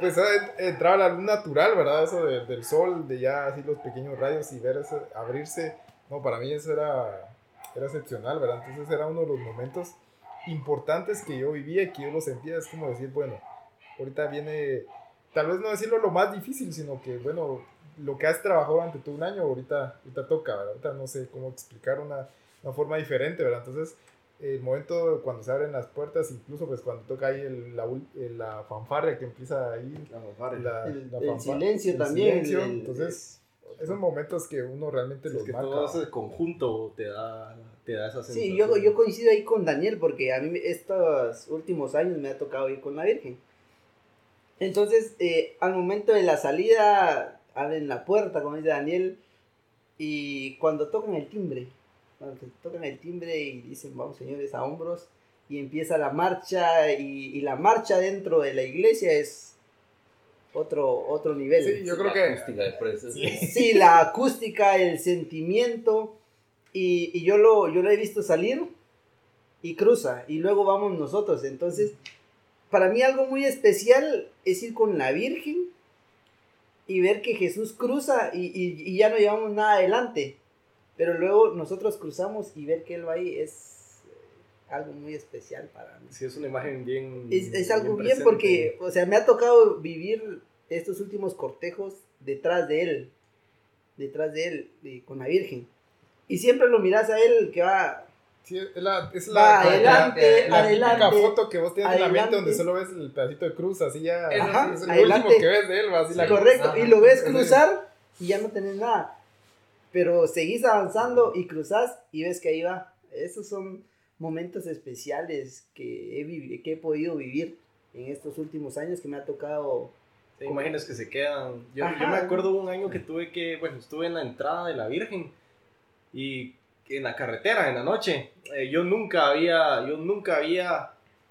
Pues entraba la luz natural, ¿verdad? Eso de, del sol, de ya así los pequeños rayos y ver eso, abrirse. No, para mí eso era, era excepcional, ¿verdad? Entonces era uno de los momentos importantes que yo vivía y que yo lo sentía. Es como decir, bueno, ahorita viene, tal vez no decirlo lo más difícil, sino que, bueno, lo que has trabajado durante todo un año, ahorita, ahorita toca, ¿verdad? Ahorita no sé cómo explicar una. una forma diferente, ¿verdad? Entonces, el momento cuando se abren las puertas, incluso pues cuando toca ahí el, la, la fanfarria que empieza ahí, la fanfarria, la, el, la fanfarria, el silencio el también, silencio, el, entonces el, esos momentos que uno realmente los es que marca. Todo ese conjunto te da, te da esa sensación. Sí, yo, yo coincido ahí con Daniel, porque a mí estos últimos años me ha tocado ir con la Virgen. Entonces, eh, al momento de la salida, abren la puerta, como dice Daniel, y cuando tocan el timbre, cuando tocan el timbre y dicen, vamos señores, a hombros, y empieza la marcha, y, y la marcha dentro de la iglesia es otro, otro nivel. Sí, yo creo la que... acústica de presos. Sí, sí, la acústica, el sentimiento, y, y yo, lo, yo lo he visto salir y cruza, y luego vamos nosotros. Entonces, para mí algo muy especial es ir con la Virgen y ver que Jesús cruza y, y, y ya no llevamos nada adelante. Pero luego nosotros cruzamos y ver que él va ahí es algo muy especial para mí. Sí, es una imagen bien... Es, es algo bien, bien porque, o sea, me ha tocado vivir estos últimos cortejos detrás de él, detrás de él, de, con la Virgen. Y siempre lo mirás a él que va... Sí, es la, es la, adelante, la, la, adelante, la típica foto que vos tienes adelante, en la mente donde solo ves el pedacito de cruz, así ya... Ajá, es lo adelante, último que ves de él, va así sí, la correcto, cruz. Y lo ves cruzar y ya no tenés nada. Pero seguís avanzando y cruzás y ves que ahí va. Esos son momentos especiales que he, vivi- que he podido vivir en estos últimos años que me ha tocado. Te sí, imaginas que se quedan. Yo, yo me acuerdo un año que tuve que, bueno, estuve en la entrada de la Virgen y en la carretera, en la noche. Eh, yo nunca había, yo nunca había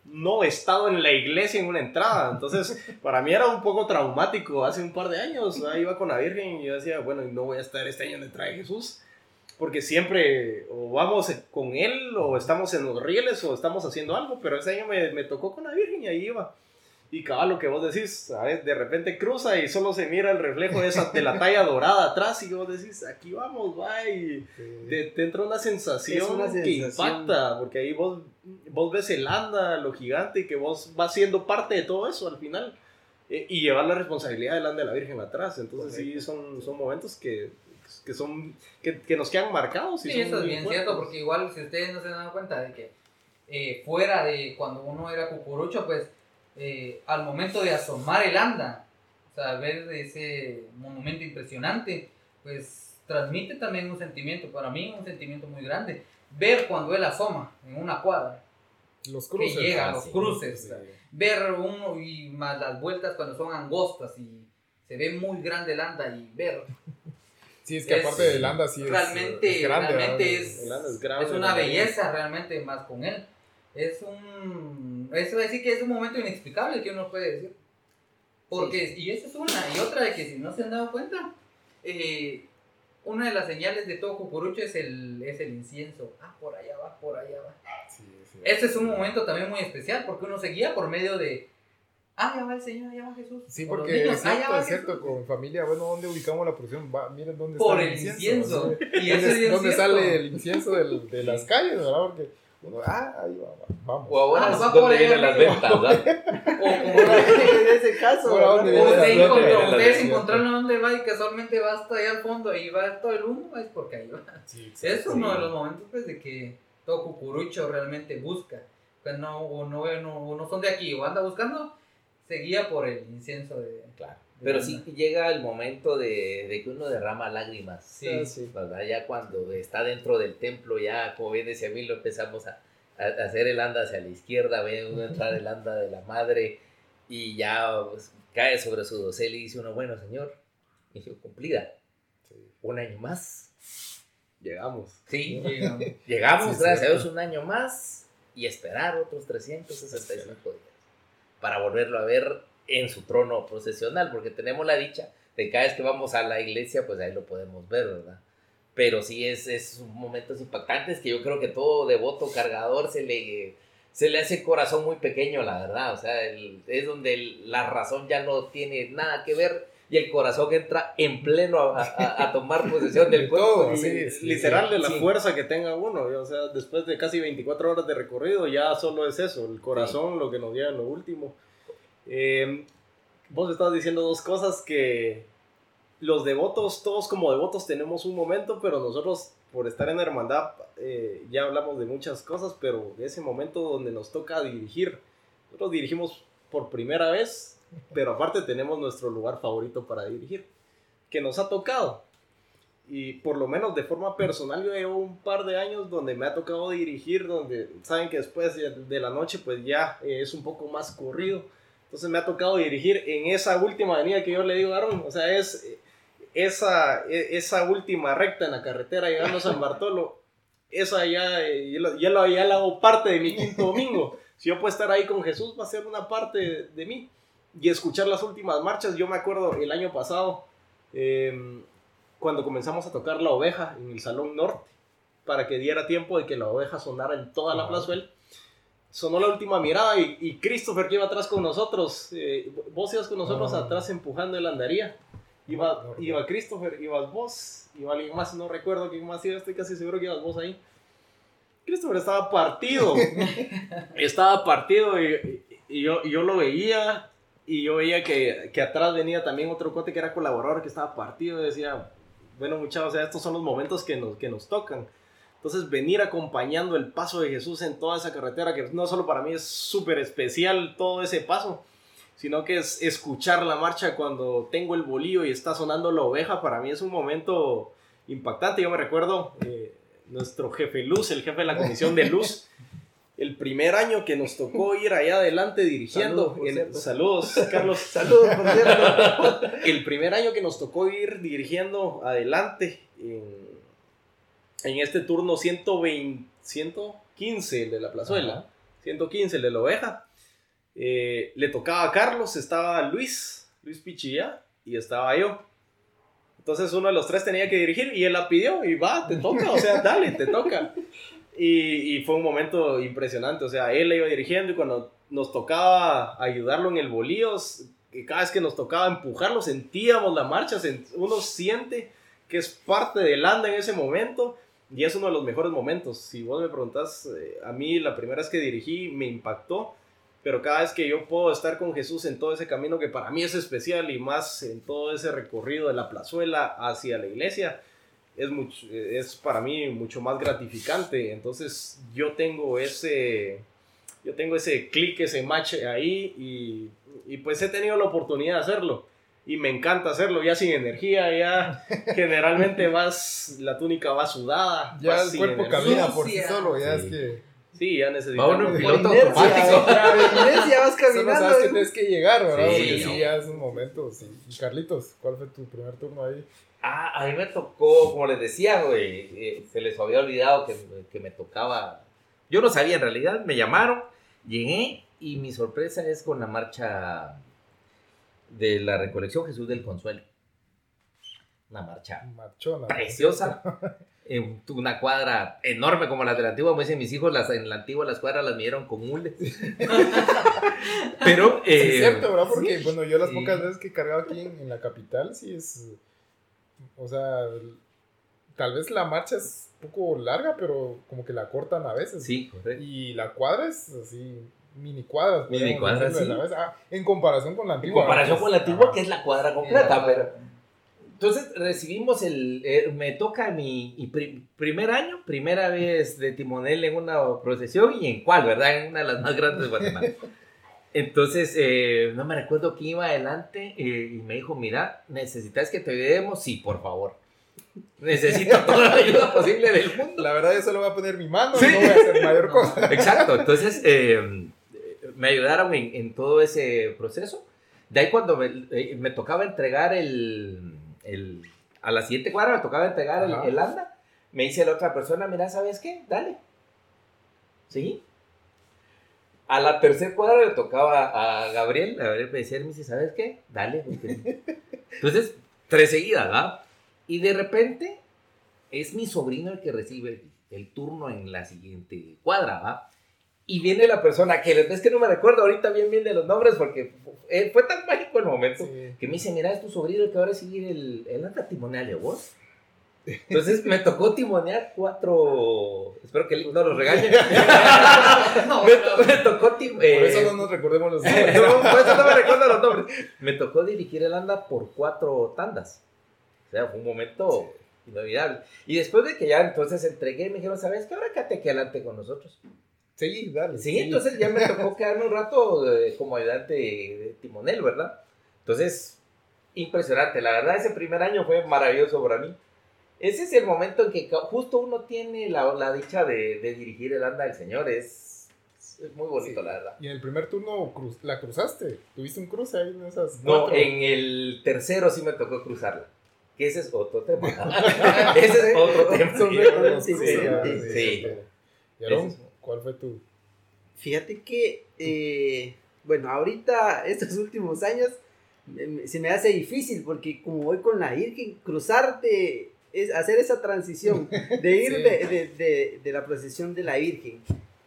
no estado en la iglesia en una entrada. Entonces, para mí era un poco traumático. Hace un par de años, ¿eh? Iba con la Virgen y yo decía, bueno, no voy a estar este año en la entrada de Jesús, porque siempre o vamos con él, o estamos en los rieles, o estamos haciendo algo, pero ese año me, me tocó con la Virgen y ahí iba. Y cabal, lo que vos decís, ¿sabes? De repente cruza y solo se mira el reflejo de, esa, de la talla dorada atrás y vos decís, aquí vamos, va, y te, te entra una sensación, una sensación que impacta, porque ahí vos, vos ves el anda, lo gigante, que vos vas siendo parte de todo eso al final. y llevar la responsabilidad delante de la Virgen atrás. Entonces, correcto, sí, son, son momentos que, que, son, que, que nos quedan marcados. Y sí, eso es bien fuertes. Cierto, porque igual, si ustedes no se dan cuenta de que eh, fuera de cuando uno era cucurucho, pues eh, al momento de asomar el anda, o sea, ver ese monumento impresionante, pues transmite también un sentimiento, para mí un sentimiento muy grande. Ver cuando él asoma en una cuadra, los cruces, que llega, ah, los sí, cruces, sí, ver uno y más las vueltas cuando son angostas y se ve muy grande el anda y ver. Sí, es que es, aparte del anda sí es realmente, es grande, realmente es, el anda es, grande, es una belleza realmente más con él. Es un, eso decir que es un momento inexplicable que uno puede decir, porque sí. Y esa es una y otra de que si no se han dado cuenta. Eh, Una de las señales de todo cucurucho es el, es el incienso. Ah, por allá va, por allá va. Sí, sí, este es un momento también muy especial porque uno se guía por medio de... Ah, ya va el Señor, ya va Jesús. Sí, porque niños, es cierto, ah, es cierto con familia, bueno, ¿dónde ubicamos la procesión? Va, miren dónde por está el incienso. Por el incienso. ¿Y eso es dónde cierto? Sale el incienso del, de las calles, ¿verdad? Porque uno, ah, ahí va, va, vamos. O ahora ah, va donde vienen las ventas, ¿verdad? O como la gente en ese caso. O usted encontró, ustedes encontraron dónde va y casualmente va hasta allá al fondo y va todo el humo, es porque ahí va. Sí, sí, es uno sí, de los momentos pues, de que todo cucurucho realmente busca. Pues no, o no, no, no son de aquí o anda buscando, se guía por el incienso de... Claro. Pero sí que llega el momento de, de que uno derrama lágrimas, sí, sí, ¿verdad? Ya cuando está dentro del templo, ya como bien decía Emilio, empezamos a, a hacer el anda hacia la izquierda, ve uno entrar el anda de la madre y ya pues, cae sobre su dosel y dice uno, bueno Señor, misión cumplida, sí, un año más. Llegamos. Sí, llegamos, llegamos sí, gracias sí, a Dios, un año más y esperar otros trescientos sesenta y cinco sí, días para volverlo a ver en su trono procesional, porque tenemos la dicha de cada vez que vamos a la iglesia, pues ahí lo podemos ver, ¿verdad? Pero sí es, es momentos impactantes que yo creo que todo devoto cargador se le, se le hace el corazón muy pequeño, la verdad, o sea, el, es donde el, la razón ya no tiene nada que ver y el corazón entra en pleno a, a, a tomar posesión del cuerpo. Sí, y, sí, literal de la sí, fuerza que tenga uno, o sea, después de casi veinticuatro horas de recorrido ya solo es eso, el corazón sí, lo que nos lleva en lo último. Eh, vos estabas diciendo dos cosas que los devotos, todos como devotos tenemos un momento, pero nosotros por estar en la hermandad eh, ya hablamos de muchas cosas, pero ese momento donde nos toca dirigir, nosotros dirigimos por primera vez, pero aparte tenemos nuestro lugar favorito para dirigir, que nos ha tocado, y por lo menos de forma personal yo llevo un par de años donde me ha tocado dirigir, donde saben que después de la noche pues ya eh, es un poco más corrido. Entonces me ha tocado dirigir en esa última avenida que yo le digo a Aarón, o sea, es esa, esa última recta en la carretera llegando a San Bartolo, esa ya, ya, la, ya la hago parte de mi quinto domingo. Si yo puedo estar ahí con Jesús, va a ser una parte de mí. Y escuchar las últimas marchas, yo me acuerdo el año pasado, eh, cuando comenzamos a tocar La Oveja en el Salón Norte, para que diera tiempo de que La Oveja sonara en toda la plazuela. Sonó La Última Mirada y, y Christopher que iba atrás con nosotros, eh, vos ibas con nosotros no, atrás empujando el andaría, iba, no, no, iba Christopher, ibas vos, iba alguien más, no recuerdo quién más iba, estoy casi seguro que ibas vos ahí. Christopher estaba partido, estaba partido y, y, yo, y yo lo veía y yo veía que, que atrás venía también otro cuate que era colaborador que estaba partido y decía, bueno muchachos, o sea, estos son los momentos que nos, que nos tocan. Entonces venir acompañando el paso de Jesús en toda esa carretera, que no solo para mí es súper especial todo ese paso, sino que es escuchar la marcha cuando tengo el bolillo y está sonando La Oveja, para mí es un momento impactante. Yo me recuerdo, eh, nuestro jefe Luz, el jefe de la comisión de Luz, el primer año que nos tocó ir allá adelante dirigiendo, saludos, en, saludos Carlos, saludos por cierto, el primer año que nos tocó ir dirigiendo adelante en... En este turno ciento veinte, ciento quince, el de la plazuela, ajá, ciento quince, el de La Oveja, eh, le tocaba a Carlos, estaba Luis, Luis Pichilla, y estaba yo. Entonces uno de los tres tenía que dirigir, y él la pidió, y va, te toca, o sea, dale, te toca. Y, y fue un momento impresionante, o sea, él la iba dirigiendo, y cuando nos tocaba ayudarlo en el bolillo, cada vez que nos tocaba empujarlo, sentíamos la marcha, uno siente que es parte del anda en ese momento. Y es uno de los mejores momentos. Si vos me preguntás, eh, a mí la primera vez que dirigí me impactó. pero cada vez que yo puedo estar con Jesús en todo ese camino que para mí es especial, y más en todo ese recorrido de la plazuela hacia la iglesia, es, mucho, es para mí mucho más gratificante. Entonces yo tengo ese, yo tengo ese clic, ese match ahí, y, y pues he tenido la oportunidad de hacerlo. Y me encanta hacerlo, ya sin energía, ya generalmente vas, la túnica va sudada. Ya el cuerpo energía. Camina por sí solo, ya sí. Es que... Sí, ya necesitamos... Va uno en piloto automático. Ya vas caminando. Solo sabes que tienes que llegar, ¿verdad? Sí, porque no. Sí, ya es un momento, sí. Carlitos, ¿cuál fue tu primer turno ahí? Ah, a mí me tocó, como les decía, güey, eh, se les había olvidado que, que me tocaba... Yo no sabía en realidad, me llamaron, llegué, y mi sorpresa es con la marcha... de la recolección Jesús del Consuelo. Una marcha Marchona, preciosa. En una cuadra enorme como las de la antigua. Como dicen mis hijos, las, en la antigua las cuadras las midieron con mules. Pero eh, sí, es cierto, ¿verdad? Porque sí, bueno, yo las sí. pocas veces que he cargado aquí en, en la capital, sí es, o sea, tal vez la marcha es un poco larga, pero como que la cortan a veces. Sí, correcto. Y la cuadra es así... Mini cuadras, mini cuadras, sí. Ah, en comparación con la antigua. En comparación con la antigua, ah, que es la cuadra completa. Pero entonces recibimos el, eh, me toca mi, mi pr- primer año, primera vez de timonel en una procesión, y en cuál, ¿verdad? En una de las más grandes de Guatemala. Entonces, eh, no me recuerdo quién iba adelante, eh, y me dijo, mira, ¿necesitas que te ayudemos? Sí, por favor. Necesito toda la ayuda posible del mundo. La verdad, yo solo voy a poner mi mano, sí. No voy a hacer mayor cosa. Exacto, entonces... Eh, me ayudaron en, en todo ese proceso. De ahí cuando me, me tocaba entregar el, el... A la siguiente cuadra me tocaba entregar el, el anda. Me dice la otra persona, mira, ¿sabes qué? Dale. ¿Sí? A la tercera cuadra le tocaba a Gabriel. Gabriel Pellecer me dice, ¿sabes qué? Dale. Porque... Entonces, tres seguidas, ¿verdad? Y de repente, es mi sobrino el que recibe el, el turno en la siguiente cuadra, ¿verdad? Y viene la persona que, es que no me recuerdo ahorita bien bien de los nombres, porque eh, fue tan mágico el momento, sí. Que me dice, mira, es tu sobrino el que va a recibir el, el anda, timoneale vos. Entonces me tocó timonear cuatro, espero que no los regañen. No, me, to- me tocó tim- eh... por eso no nos recordemos los nombres. No, por eso no me recuerdo los nombres. Me tocó dirigir el anda por cuatro tandas, o sea, fue un momento sí. inolvidable. Y después de que ya entonces entregué, me dijeron, ¿sabes qué? Ahora quédate aquí adelante con nosotros. Sí, dale. Sí, sí, entonces ya me tocó quedarme un rato eh, como ayudante de timonel, ¿verdad? Entonces, impresionante. La verdad, ese primer año fue maravilloso para mí. Ese es el momento en que justo uno tiene la, la dicha de, de dirigir el anda del Señor. Es, es muy bonito, sí. La verdad. ¿Y en el primer turno cruz, la cruzaste? ¿Tuviste un cruce ahí en esas cuatro? No, en el tercero sí me tocó cruzarla. Que ese es otro tema. Ese es otro tema. Sí, sí, sí. sí. ¿Y Aarón? ¿Cuál fue tu...? Fíjate que, eh, bueno, ahorita, estos últimos años, me, se me hace difícil, porque como voy con la Virgen, cruzarte, es hacer esa transición, de ir sí. de, de, de, de la procesión de la Virgen,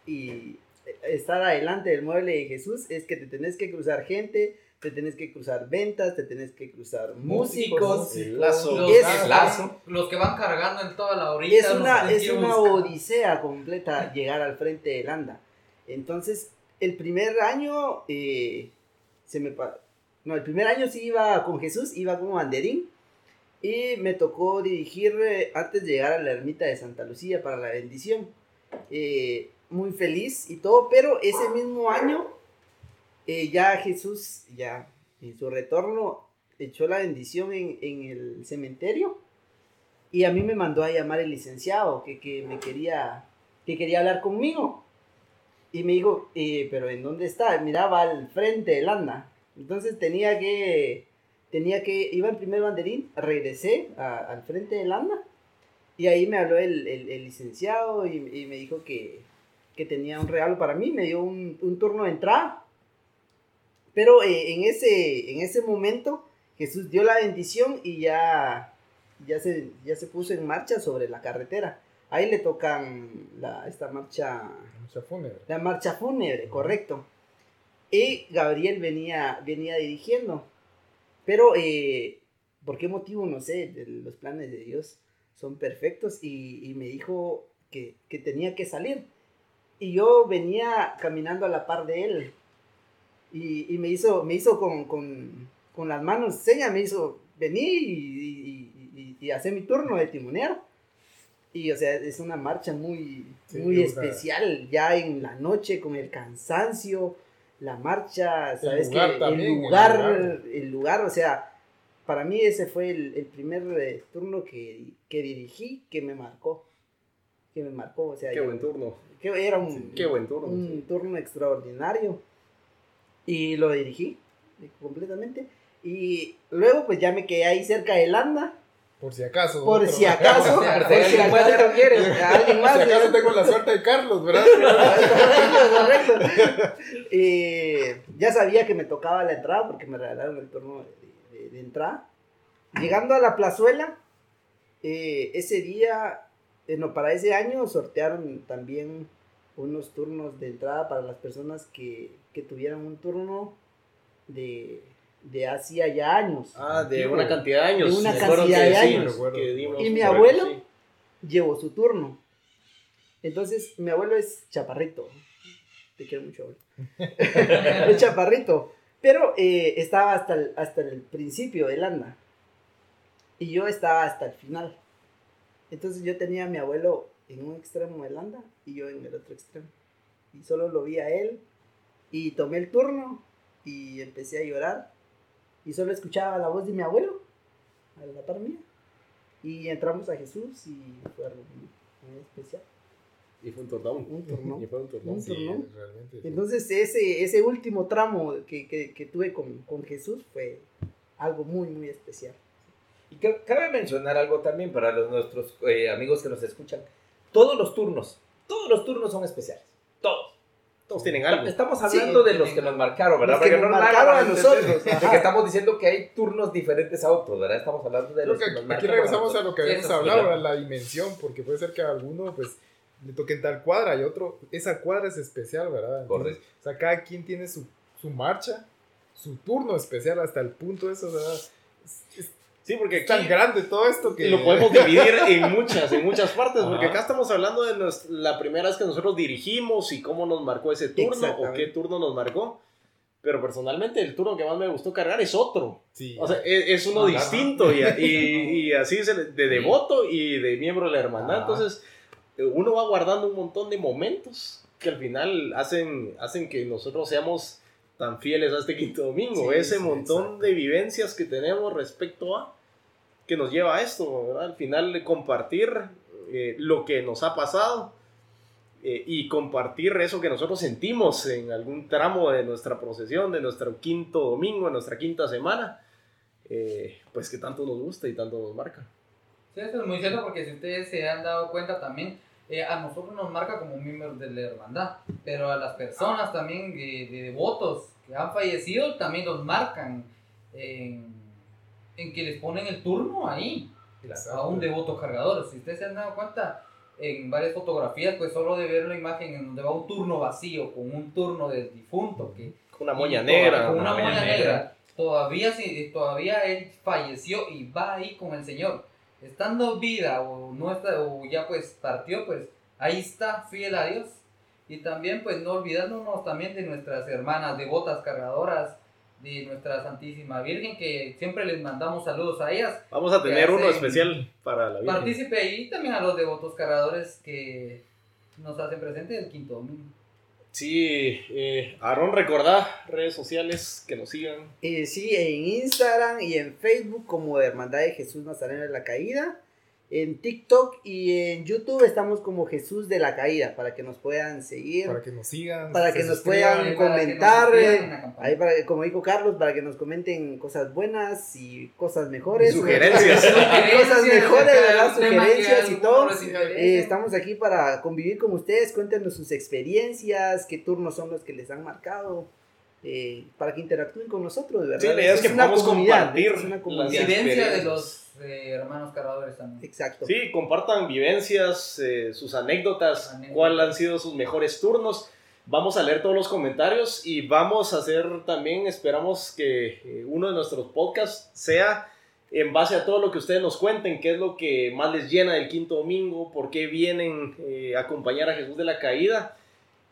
y estar adelante del mueble de Jesús, es que te tenés que cruzar gente, te tenés que cruzar ventas, te tenés que cruzar músicos, músicos lazo, los, es, lazo, los que van cargando en toda la orilla. Es una, es una odisea completa llegar al frente del anda. Entonces, el primer año, eh, se me no, el primer año sí iba con Jesús, iba como banderín, y me tocó dirigir eh, antes de llegar a la ermita de Santa Lucía para la bendición. Eh, muy feliz y todo, pero ese mismo año... Eh, ya Jesús, ya en su retorno, echó la bendición en, en el cementerio, y a mí me mandó a llamar el licenciado, que, que me quería, que quería hablar conmigo, y me dijo, eh, pero ¿en dónde está? Miraba al frente del anda. Entonces tenía que, tenía que, iba en primer banderín, regresé a, al frente del anda, y ahí me habló el, el, el licenciado, y, y me dijo que, que tenía un regalo para mí, me dio un, un turno de entrada. Pero eh, en, ese, en ese momento Jesús dio la bendición y ya, ya, se, ya se puso en marcha sobre la carretera. Ahí le tocan la, esta marcha... La marcha fúnebre. La marcha fúnebre, correcto. Y Gabriel venía, venía dirigiendo. Pero, eh, ¿por qué motivo? No sé, los planes de Dios son perfectos. Y, y me dijo que, que tenía que salir. Y yo venía caminando a la par de él. y, y me hizo, me hizo con, con, con las manos señas, me hizo venir y, y, y, y hacer mi turno de timonero. Y o sea, es una marcha muy, sí, muy especial, ya en la noche con el cansancio, la marcha, sabes que el, el lugar, el lugar, o sea, para mí ese fue el, el primer turno que, que dirigí, que me marcó, que me marcó, o sea. Qué yo, buen turno. Que era un, sí, qué buen turno, un sí. turno extraordinario y lo dirigí completamente y luego pues ya me quedé ahí cerca de Landa. Por si acaso. Por si acaso. Por si acaso. Por si acaso quieres. Alguien más. Por si acaso tengo la suerte de Carlos, ¿verdad? Correcto, correcto. Eh, ya sabía que me tocaba la entrada porque me regalaron el turno de, de, de entrada. Llegando a la plazuela, eh, ese día, eh, no, para ese año sortearon también unos turnos de entrada para las personas que, que tuvieran un turno de... de hacía ya años. Ah, de una cantidad de años. De una cantidad de años. Y mi abuelo llevó su turno. Entonces, mi abuelo es chaparrito. Te quiero mucho, abuelo. Es chaparrito. Pero eh, estaba hasta el, hasta el principio del anda. Y yo estaba hasta el final. Entonces, yo tenía a mi abuelo en un extremo del anda y yo en el otro extremo. Y solo lo vi a él. Y tomé el turno y empecé a llorar. Y solo escuchaba la voz de mi abuelo, a la par mía. Y entramos a Jesús y fue algo muy especial. Y fue un tornón. Un tornón. Y fue un tornón. Sí, realmente. Entonces ese, ese último tramo que, que, que tuve con, con Jesús fue algo muy, muy especial. Y cabe mencionar algo también para los, nuestros eh, amigos que nos escuchan. Todos los turnos, todos los turnos son especiales. Todos. Tienen algo. Estamos hablando sí, de los que nos marcaron, ¿verdad? Los que nos no marcaron a nosotros. Porque estamos diciendo que hay turnos diferentes a otros, ¿verdad? Estamos hablando de los que, que nos marcaron. Aquí regresamos a lo que habíamos hablado, a la dimensión, porque puede ser que a alguno pues, le toque en tal cuadra y otro, esa cuadra es especial, ¿verdad? Entonces, o sea, cada quien tiene su, su marcha, su turno especial hasta el punto de eso, ¿verdad? Es, es, Sí, porque es tan grande todo esto que... Lo podemos dividir en muchas, en muchas partes, porque acá estamos hablando de nos, la primera vez que nosotros dirigimos y cómo nos marcó ese turno o qué turno nos marcó. Pero personalmente el turno que más me gustó cargar es otro. Sí. O sea, es, es uno Ajá. distinto y, y, y así se le, de devoto y de miembro de la hermandad. Ajá. Entonces, uno va guardando un montón de momentos que al final hacen, hacen que nosotros seamos... tan fieles a este quinto domingo, sí, ese sí, montón exacto. de vivencias que tenemos respecto a, que nos lleva a esto, ¿verdad? Al final de compartir eh, lo que nos ha pasado eh, y compartir eso que nosotros sentimos en algún tramo de nuestra procesión, de nuestro quinto domingo, de nuestra quinta semana, eh, pues que tanto nos gusta y tanto nos marca. Sí, esto es muy cierto porque si ustedes se han dado cuenta también, Eh, a nosotros nos marca como miembros de la hermandad, pero a las personas también de, de devotos que han fallecido también los marcan en, en que les ponen el turno ahí, Exacto. a un devoto cargador. Si ustedes se han dado cuenta, en varias fotografías, pues solo de ver la imagen en donde va un turno vacío, con un turno del difunto. Que, con una moña negra. Con una, una moña negra. negra. Todavía, si, todavía él falleció y va ahí con el Señor. Estando vida o no está, o ya pues partió, pues ahí está, fiel a Dios. Y también pues no olvidándonos también de nuestras hermanas devotas cargadoras, de nuestra Santísima Virgen, que siempre les mandamos saludos a ellas. Vamos a tener uno especial para la Virgen. Partícipe y también a los devotos cargadores que nos hacen presente el quinto domingo. Sí, eh, Aarón, recordá redes sociales que nos sigan. Eh, sí, en Instagram y en Facebook como Hermandad de Jesús Nazareno de la Caída. En TikTok y en YouTube estamos como Jesús de la Caída, para que nos puedan seguir. Para que nos sigan. Para que nos puedan comentar. Ahí para que, como dijo Carlos, para que nos comenten cosas buenas y cosas mejores. Sugerencias. Cosas mejores, ¿verdad? Sugerencias y todo. Eh, estamos aquí para convivir con ustedes. Cuéntenos sus experiencias, qué turnos son los que les han marcado. Eh, para que interactúen con nosotros, ¿verdad? Sí, la idea es que podamos compartir la vivencia de los eh, hermanos cargadores también. Exacto. Sí, compartan vivencias, eh, sus anécdotas, anécdotas, cuál han sido sus mejores turnos. Vamos a leer todos los comentarios y vamos a hacer también, esperamos que eh, uno de nuestros podcasts sea en base a todo lo que ustedes nos cuenten, qué es lo que más les llena del quinto domingo, por qué vienen eh, a acompañar a Jesús de la Caída.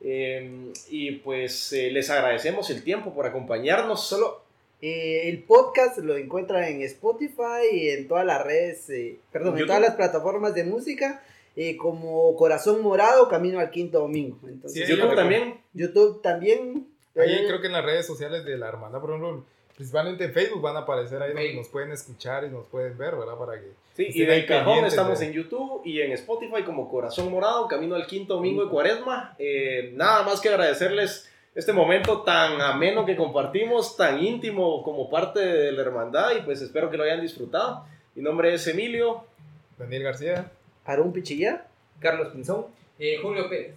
Eh, y pues eh, les agradecemos el tiempo por acompañarnos. Solo eh, el podcast lo encuentran en Spotify y en todas las redes, eh, perdón, YouTube. En todas las plataformas de música, eh, como Corazón Morado, Camino al Quinto Domingo. Entonces, sí, YouTube también. YouTube también. Ahí creo que en las redes sociales de la hermandad, por ejemplo, principalmente en Facebook van a aparecer ahí, sí, donde nos pueden escuchar y nos pueden ver, ¿verdad? Para que sí, y de cajón estamos, ¿verdad?, en YouTube y en Spotify como Corazón Morado, Camino al Quinto Domingo de Cuaresma. Eh, nada más que agradecerles este momento tan ameno que compartimos, tan íntimo como parte de la hermandad, y pues espero que lo hayan disfrutado. Mi nombre es Emilio. Daniel García. Aarón Pichilla. Carlos Pinzón. Eh, Julio Pérez.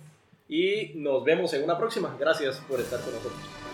Y nos vemos en una próxima. Gracias por estar con nosotros.